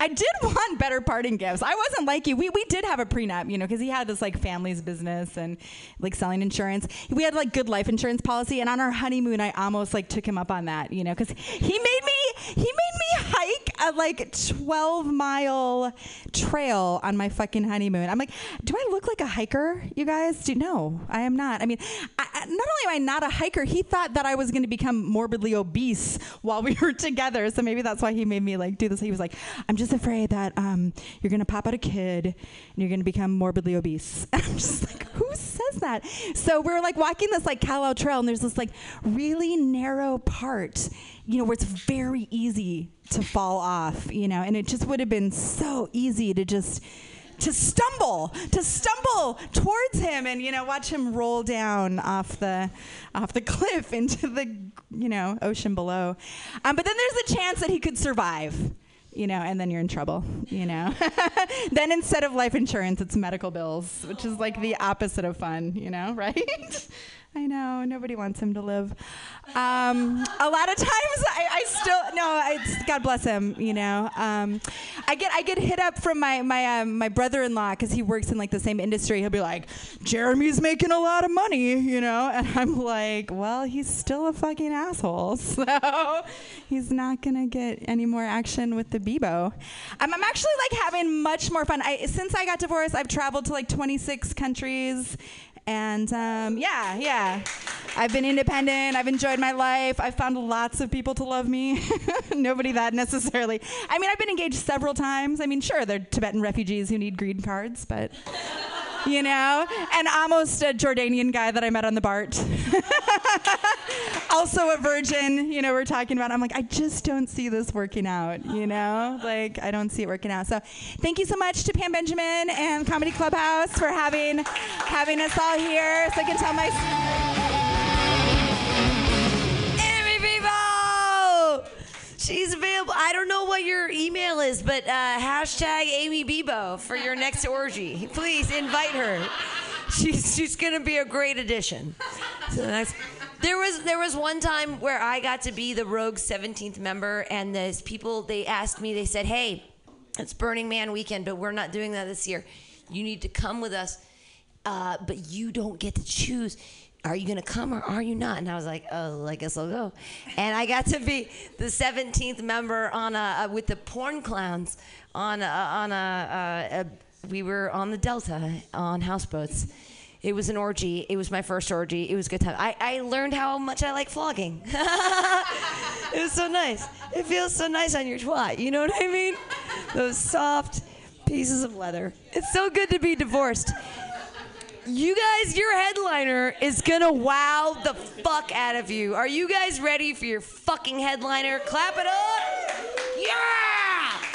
I did want better parting gifts. I wasn't like you. We did have a prenup, you know, because he had this, like, family's business and, like, selling insurance. We had, like, good life insurance policy, and on our honeymoon, I almost, like, took him up on that, you know, because he made me hike a, like, 12-mile trail on my fucking honeymoon. I'm like, do I look like a hiker, you guys? No, I am not. I mean, not only am I not a hiker, he thought that I was going to become morbidly obese while we were together, so maybe that's why he made me, like, do this. He was like, I'm just afraid that you're going to pop out a kid and you're going to become morbidly obese. And I'm just like, who says that? So we're like walking this like Callao Trail, and there's this like really narrow part, you know, where it's very easy to fall off, you know, and it just would have been so easy to just to stumble towards him and, you know, watch him roll down off the cliff into the, you know, ocean below. But then there's a chance that he could survive. You know, and then you're in trouble, you know. Then instead of life insurance, it's medical bills, which is like the opposite of fun, you know, right? I know, nobody wants him to live. A lot of times God bless him, you know. I get hit up from my brother-in-law, because he works in like the same industry. He'll be like, Jeremy's making a lot of money, you know. And I'm like, well, he's still a fucking asshole. So he's not going to get any more action with the Bebo. I'm actually like having much more fun. Since I got divorced, I've traveled to like 26 countries. And yeah, I've been independent. I've enjoyed my life. I've found lots of people to love me. Nobody that necessarily. I mean, I've been engaged several times. I mean, sure, there are Tibetan refugees who need green cards, but, you know, and almost a Jordanian guy that I met on the BART. Also a virgin, you know, we're talking about. I'm like, I just don't see this working out, you know? Like, I don't see it working out. So thank you so much to Pam Benjamin and Comedy Clubhouse for having us all here, so I can tell my Amy Bebo! She's available. I don't know what your email is, but #AmyBebo for your next orgy. Please invite her. She's gonna be a great addition. So that's, there was one time where I got to be the rogue 17th member, and these people, they asked me, they said, "Hey, it's Burning Man weekend, but we're not doing that this year. You need to come with us, but you don't get to choose. Are you gonna come or are you not?" And I was like, "Oh, I guess I'll go." And I got to be the 17th member on a with the porn clowns we were on the Delta on houseboats. It was an orgy. It was my first orgy. It was a good time. I learned how much I like flogging. It was so nice. It feels so nice on your twat. You know what I mean? Those soft pieces of leather. It's so good to be divorced. You guys, your headliner is gonna wow the fuck out of you. Are you guys ready for your fucking headliner? Clap it up. Yeah!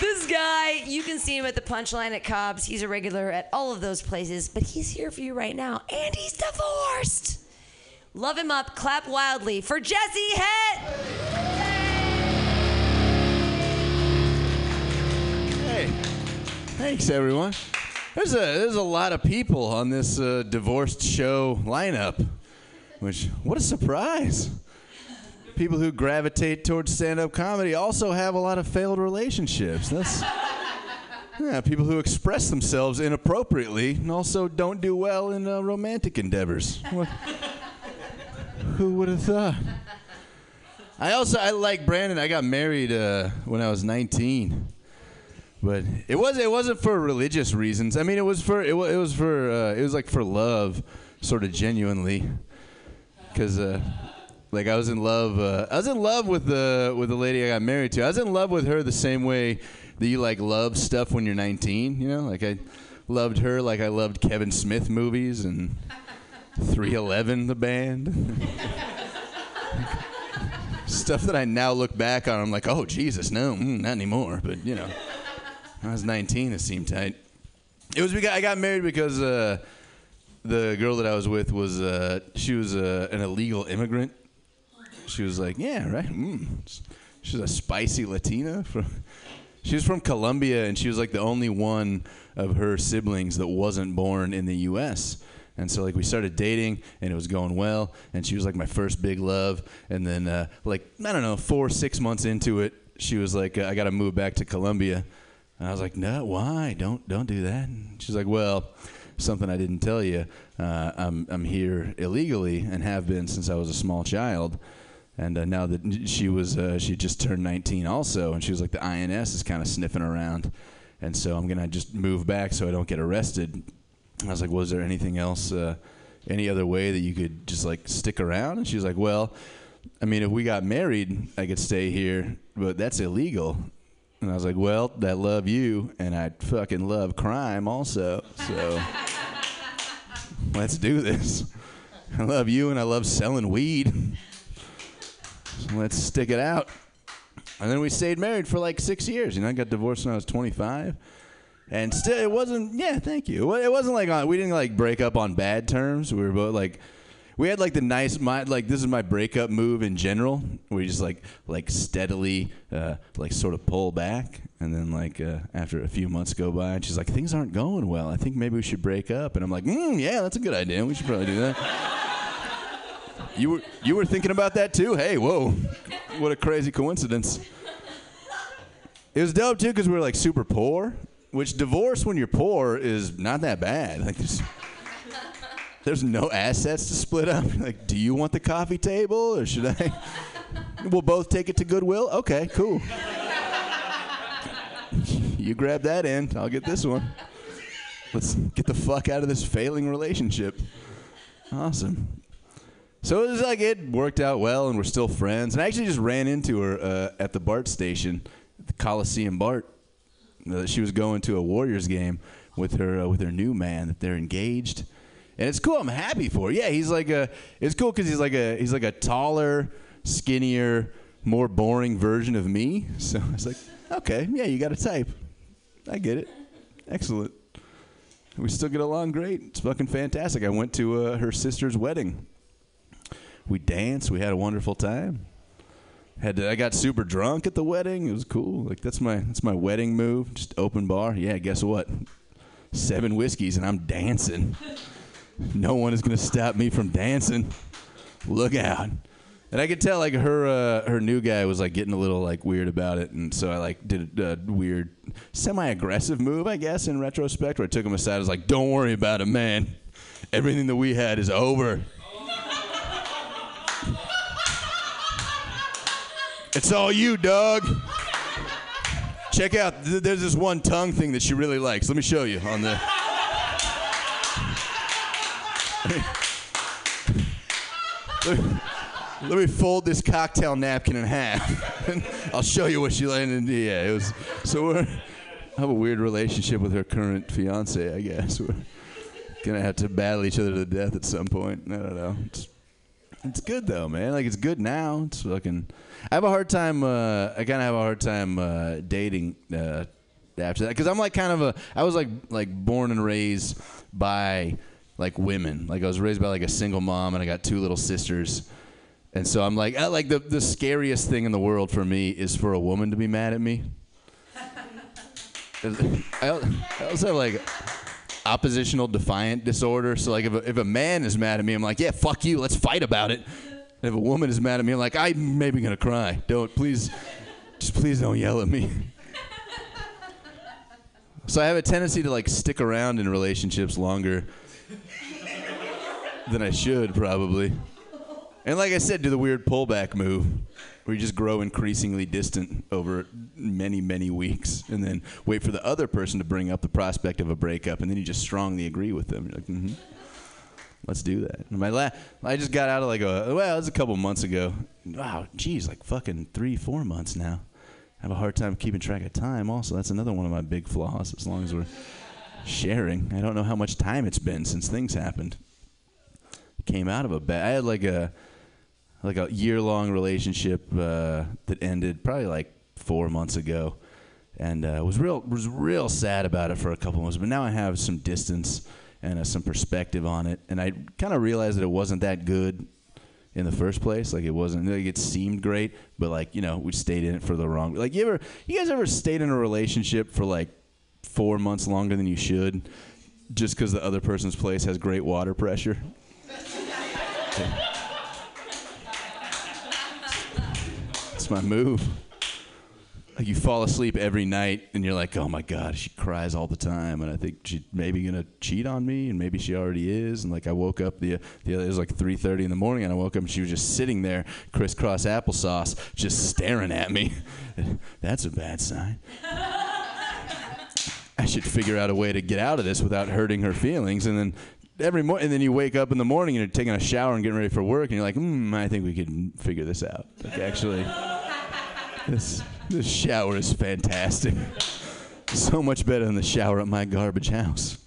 This guy, you can see him at the Punchline at Cobb's. He's a regular at all of those places, but he's here for you right now, and he's divorced. Love him up. Clap wildly for Jesse Hett. Hey. Thanks, everyone. There's a lot of people on this divorced show lineup, which, what a surprise. People who gravitate towards stand-up comedy also have a lot of failed relationships. People who express themselves inappropriately and also don't do well in romantic endeavors. Who would have thought? I like Brandon. I got married when I was 19. But it wasn't for religious reasons. I mean, it was for love, sort of genuinely, because I was in love. I was in love with the lady I got married to. I was in love with her the same way that you love stuff when you're 19. You know, I loved her like I loved Kevin Smith movies and 311 the band. Stuff that I now look back on, I'm like, oh Jesus, no, not anymore. But you know. When I was 19, it seemed tight. I got married because the girl that I was with was she was an illegal immigrant. She was like, yeah, right. She was a spicy Latina. She was from Colombia, and she was the only one of her siblings that wasn't born in the U.S. And so we started dating, and it was going well. And she was my first big love. And then 4-6 months into it, she was like, I got to move back to Colombia. And I was like, no, why? Don't do that. And she's like, well, something I didn't tell you. I'm here illegally and have been since I was a small child. And now that she just turned 19 also. And she was like, the INS is kind of sniffing around. And so I'm going to just move back so I don't get arrested. And I was like, was there anything else, any other way that you could just stick around? And she was like, well, I mean, if we got married, I could stay here, but that's illegal. And I was like, well, I love you, and I fucking love crime also, so let's do this. I love you, and I love selling weed. So let's stick it out. And then we stayed married for 6 years. I got divorced when I was 25. And still, it wasn't, yeah, thank you. It wasn't we didn't break up on bad terms. We were both we had the nice, this is my breakup move in general. We just steadily sort of pull back, and then after a few months go by, and she's like, things aren't going well. I think maybe we should break up. And I'm like, yeah, that's a good idea. We should probably do that. You were thinking about that too? Hey, whoa, what a crazy coincidence. It was dope too because we were super poor, which divorce when you're poor is not that bad. There's no assets to split up. Do you want the coffee table or should I? We'll both take it to Goodwill? Okay, cool. You grab that end, I'll get this one. Let's get the fuck out of this failing relationship. Awesome. So it was it worked out well and we're still friends. And I actually just ran into her at the BART station, the Coliseum BART. She was going to a Warriors game with her new man that they're engaged. And it's cool. I'm happy for her. Yeah, he's it's cool because he's a taller, skinnier, more boring version of me. So I was okay, yeah, you got a type. I get it. Excellent. We still get along great. It's fucking fantastic. I went to her sister's wedding. We danced. We had a wonderful time. I got super drunk at the wedding. It was cool. That's my wedding move. Just open bar. Yeah, guess what? 7 whiskeys and I'm dancing. No one is going to stop me from dancing. Look out. And I could tell like her new guy was like getting a little like weird about it. And so I like did a weird semi-aggressive move, I guess, in retrospect, where I took him aside. I was like, don't worry about it, man. Everything that we had is over. It's all you, dog. Check out, there's this one tongue thing that she really likes. Let me show you on the... Let me fold this cocktail napkin in half. And I'll show you what she landed in. Yeah, it was... So I have a weird relationship with her current fiancé, I guess. We're going to have to battle each other to death at some point. I don't know. It's good, though, man. Like, it's good now. It's fucking... I have a hard time, dating after that. Because I'm, like, kind of a... I was, like born and raised by, like, women. Like, I was raised by, like, a single mom, and I got 2 little sisters. And so I'm, like... the scariest thing in the world for me is for a woman to be mad at me. I also have, like... oppositional defiant disorder. So like if a man is mad at me, I'm like, yeah, fuck you, let's fight about it. And if a woman is mad at me, I'm like, I'm maybe gonna cry. Don't, please, just please don't yell at me. So I have a tendency to like stick around in relationships longer than I should probably. And like I said, do the weird pullback move where you just grow increasingly distant over many, many weeks and then wait for the other person to bring up the prospect of a breakup, and then you just strongly agree with them. You're like, mm-hmm, let's do that. And I just got out of like it was a couple months ago. Wow, geez, like fucking 3-4 months now. I have a hard time keeping track of time also. That's another one of my big flaws, as long as we're sharing. I don't know how much time it's been since things happened. Came out of a bad... I had like a year-long relationship that ended probably like 4 months ago, and was real sad about it for a couple months. But now I have some distance and some perspective on it, and I kind of realized that it wasn't that good in the first place. Like it wasn't. Like it seemed great, but like, you know, we stayed in it for the wrong... Like you guys ever stayed in a relationship for like 4 months longer than you should, just because the other person's place has great water pressure? Okay. My move. Like you fall asleep every night and you're like, oh my God, she cries all the time, and I think she's maybe gonna cheat on me, and maybe she already is. And like I woke up the other, it was like 3:30 in the morning, and I woke up and she was just sitting there crisscross applesauce just staring at me. That's a bad sign. I should figure out a way to get out of this without hurting her feelings. And then and then you wake up in the morning and you're taking a shower and getting ready for work, and you're like, I think we can figure this out. Like, actually, this shower is fantastic. So much better than the shower at my garbage house.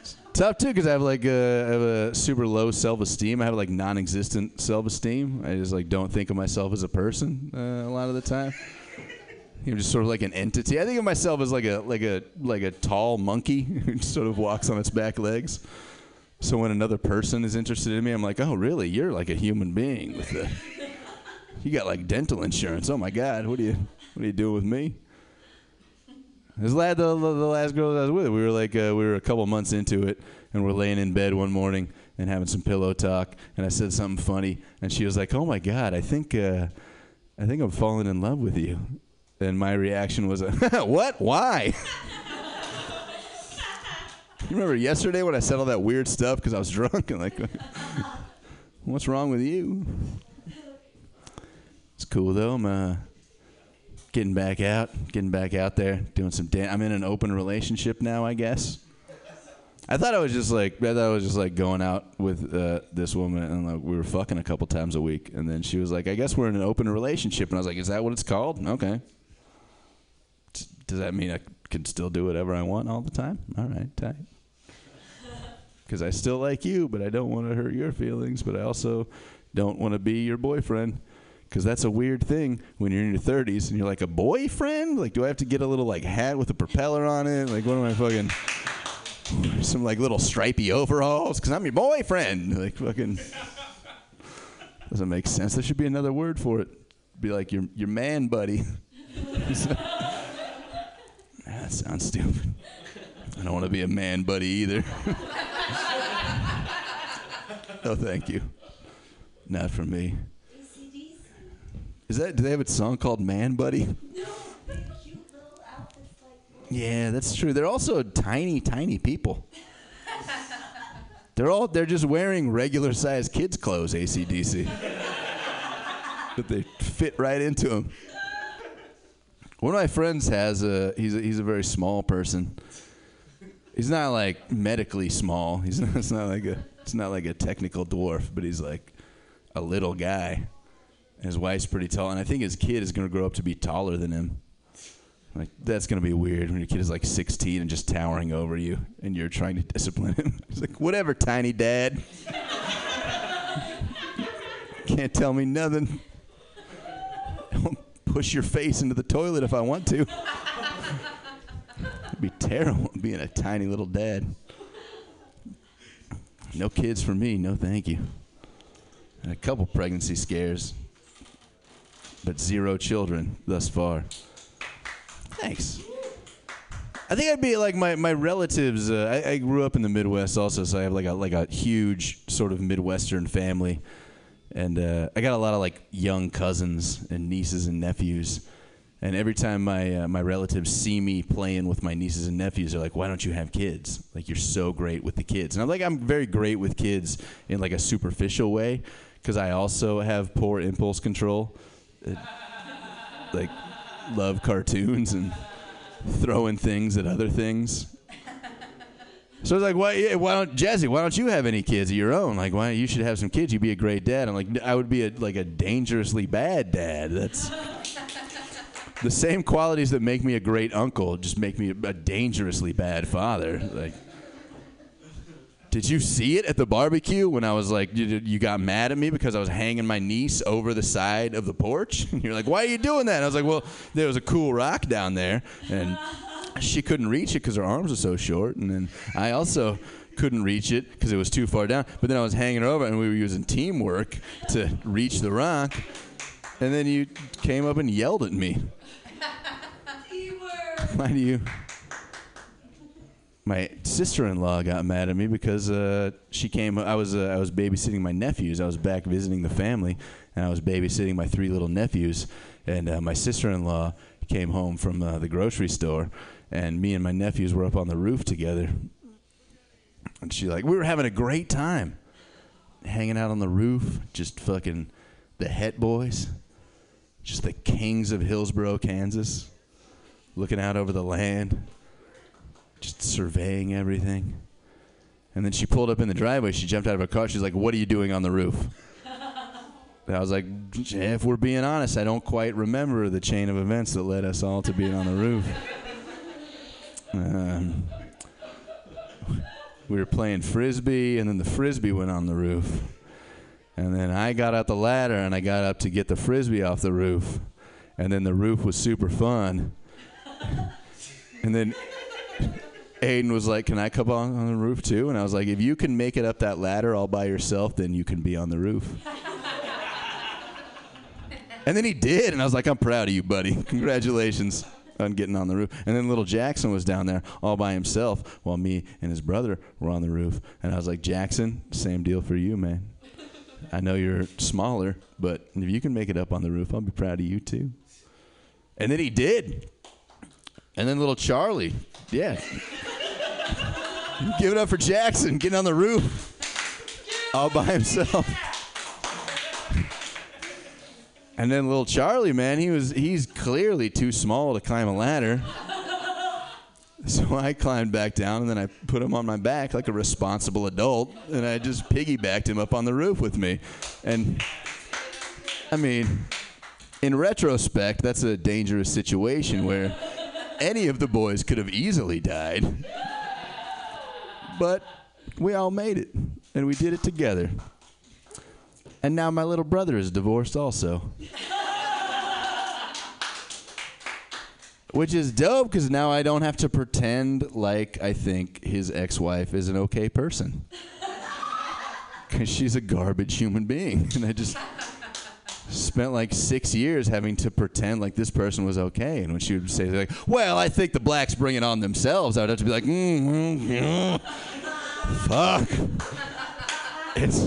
It's tough too, because I have like I have a super low self-esteem. I have like non-existent self-esteem. I just like don't think of myself as a person a lot of the time. I'm just sort of like an entity. I think of myself as like a tall monkey who sort of walks on its back legs. So when another person is interested in me, I'm like, oh really? You're like a human being with the... You got like dental insurance. Oh my God, what are you doing with me? This lad, the last girl that I was with, we were like we were a couple months into it, and we're laying in bed one morning and having some pillow talk, and I said something funny, and she was like, oh my God, I think I'm falling in love with you. And my reaction was, what? Why? You remember yesterday when I said all that weird stuff because I was drunk? And like, what's wrong with you? It's cool, though. I'm getting back out there, doing some dance. I'm in an open relationship now, I guess. I thought I was just like going out with this woman, and like we were fucking a couple times a week. And then she was like, I guess we're in an open relationship. And I was like, is that what it's called? Okay. Does that mean I can still do whatever I want all the time? All right, tight. Because I still like you, but I don't want to hurt your feelings, but I also don't want to be your boyfriend. Because that's a weird thing when you're in your 30s and you're like, a boyfriend? Like, do I have to get a little, like, hat with a propeller on it? Like, what am I fucking... Some, like, little stripy overalls? Because I'm your boyfriend. Like, fucking... Doesn't make sense. There should be another word for it. Be like, your man buddy. That sounds stupid. I don't want to be a man buddy either. No, thank you. Not for me. Is that? Do they have a song called Man Buddy? No. Yeah, that's true. They're also tiny, tiny people. They're just wearing regular-sized kids' clothes, AC/DC. But they fit right into them. One of my friends has he's a very small person. He's not like medically small. It's not like a technical dwarf, but he's like a little guy. And his wife's pretty tall, and I think his kid is going to grow up to be taller than him. Like, that's going to be weird when your kid is like 16 and just towering over you, and you're trying to discipline him. It's like, whatever, tiny dad. Can't tell me nothing. I won't push your face into the toilet if I want to. It'd be terrible being a tiny little dad. No kids for me, no thank you. And a couple pregnancy scares, but zero children thus far. Thanks. I think I'd be like my relatives. I grew up in the Midwest also, so I have like a huge sort of Midwestern family, and I got a lot of like young cousins and nieces and nephews. And every time my relatives see me playing with my nieces and nephews, they're like, "Why don't you have kids? Like, you're so great with the kids." And I'm like, "I'm very great with kids in like a superficial way, because I also have poor impulse control, like." Love cartoons and throwing things at other things. So I was like, why don't you have any kids of your own? Like, why you should have some kids. You'd be a great dad. I'm like, I would be a dangerously bad dad. That's the same qualities that make me a great uncle just make me a dangerously bad father. Like, did you see it at the barbecue when I was like, you got mad at me because I was hanging my niece over the side of the porch? And you're like, why are you doing that? And I was like, well, there was a cool rock down there, and she couldn't reach it because her arms were so short. And then I also couldn't reach it because it was too far down. But then I was hanging her over, and we were using teamwork to reach the rock. And then you came up and yelled at me. Teamwork. Why do you... My sister-in-law got mad at me because she came. I was babysitting my nephews. I was back visiting the family, and I was babysitting my three little nephews. And my sister-in-law came home from the grocery store, and me and my nephews were up on the roof together. And we were having a great time, hanging out on the roof, just fucking the Het Boys, just the kings of Hillsboro, Kansas, looking out over the land. Just surveying everything. And then she pulled up in the driveway. She jumped out of her car. She's like, what are you doing on the roof? And I was like, if we're being honest, I don't quite remember the chain of events that led us all to being on the roof. We were playing Frisbee, and then the Frisbee went on the roof. And then I got out the ladder, and I got up to get the Frisbee off the roof. And then the roof was super fun. And then... Aiden was like, can I come on the roof too? And I was like, if you can make it up that ladder all by yourself, then you can be on the roof. And then he did, and I was like, I'm proud of you, buddy. Congratulations on getting on the roof. And then little Jackson was down there all by himself while me and his brother were on the roof. And I was like, Jackson, same deal for you, man. I know you're smaller, but if you can make it up on the roof, I'll be proud of you too. And then he did. And then little Charlie, yeah. Give it up for Jackson, getting on the roof all by himself. And then little Charlie, man, he's clearly too small to climb a ladder. So I climbed back down, and then I put him on my back like a responsible adult, and I just piggybacked him up on the roof with me. And, I mean, in retrospect, that's a dangerous situation where... any of the boys could have easily died. But we all made it, and we did it together. And now my little brother is divorced also. Which is dope, because now I don't have to pretend like I think his ex-wife is an okay person. Because she's a garbage human being, and I just spent like 6 years having to pretend like this person was okay. And when she would say, like, well, I think the blacks bring it on themselves, I would have to be like, fuck. It's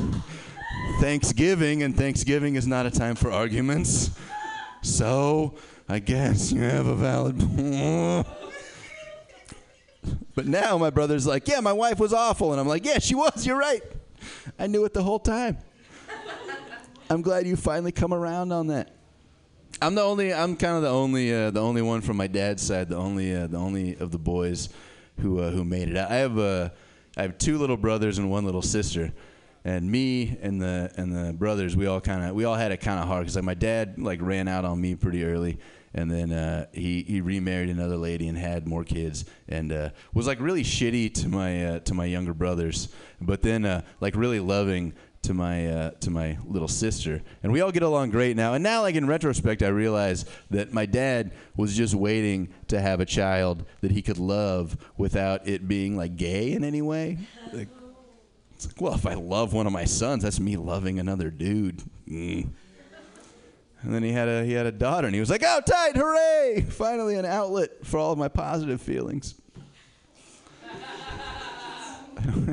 Thanksgiving, and Thanksgiving is not a time for arguments. So I guess you have a valid point. But now my brother's like, yeah, my wife was awful. And I'm like, yeah, she was. You're right. I knew it the whole time. I'm glad you finally come around on that. I'm kind of the only one from my dad's side, the only of the boys who made it out. I have two little brothers and one little sister. And me and the brothers, we all had it kind of hard, because like my dad like ran out on me pretty early, and then he remarried another lady and had more kids, and was like really shitty to my younger brothers, but then like really loving to my little sister. And we all get along great now. And now, like in retrospect, I realize that my dad was just waiting to have a child that he could love without it being like gay in any way. Like, well, if I love one of my sons, that's me loving another dude. Mm. And then he had a daughter, and he was like, "Oh, tight, hooray! Finally, an outlet for all of my positive feelings."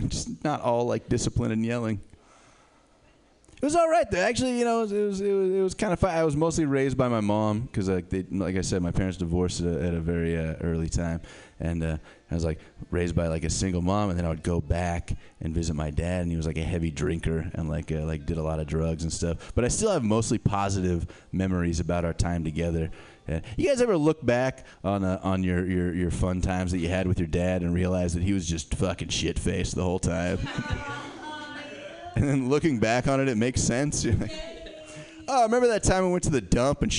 Just not all like discipline and yelling. It was all right though. Actually, you know, it was kind of fun. I was mostly raised by my mom, because like I said, my parents divorced at a very early time, and. I was like raised by like a single mom, and then I would go back and visit my dad, and he was like a heavy drinker and like did a lot of drugs and stuff. But I still have mostly positive memories about our time together. You guys ever look back on your fun times that you had with your dad and realize that he was just fucking shit faced the whole time? And then looking back on it, it makes sense. You're like, oh, I remember that time I went to the dump and.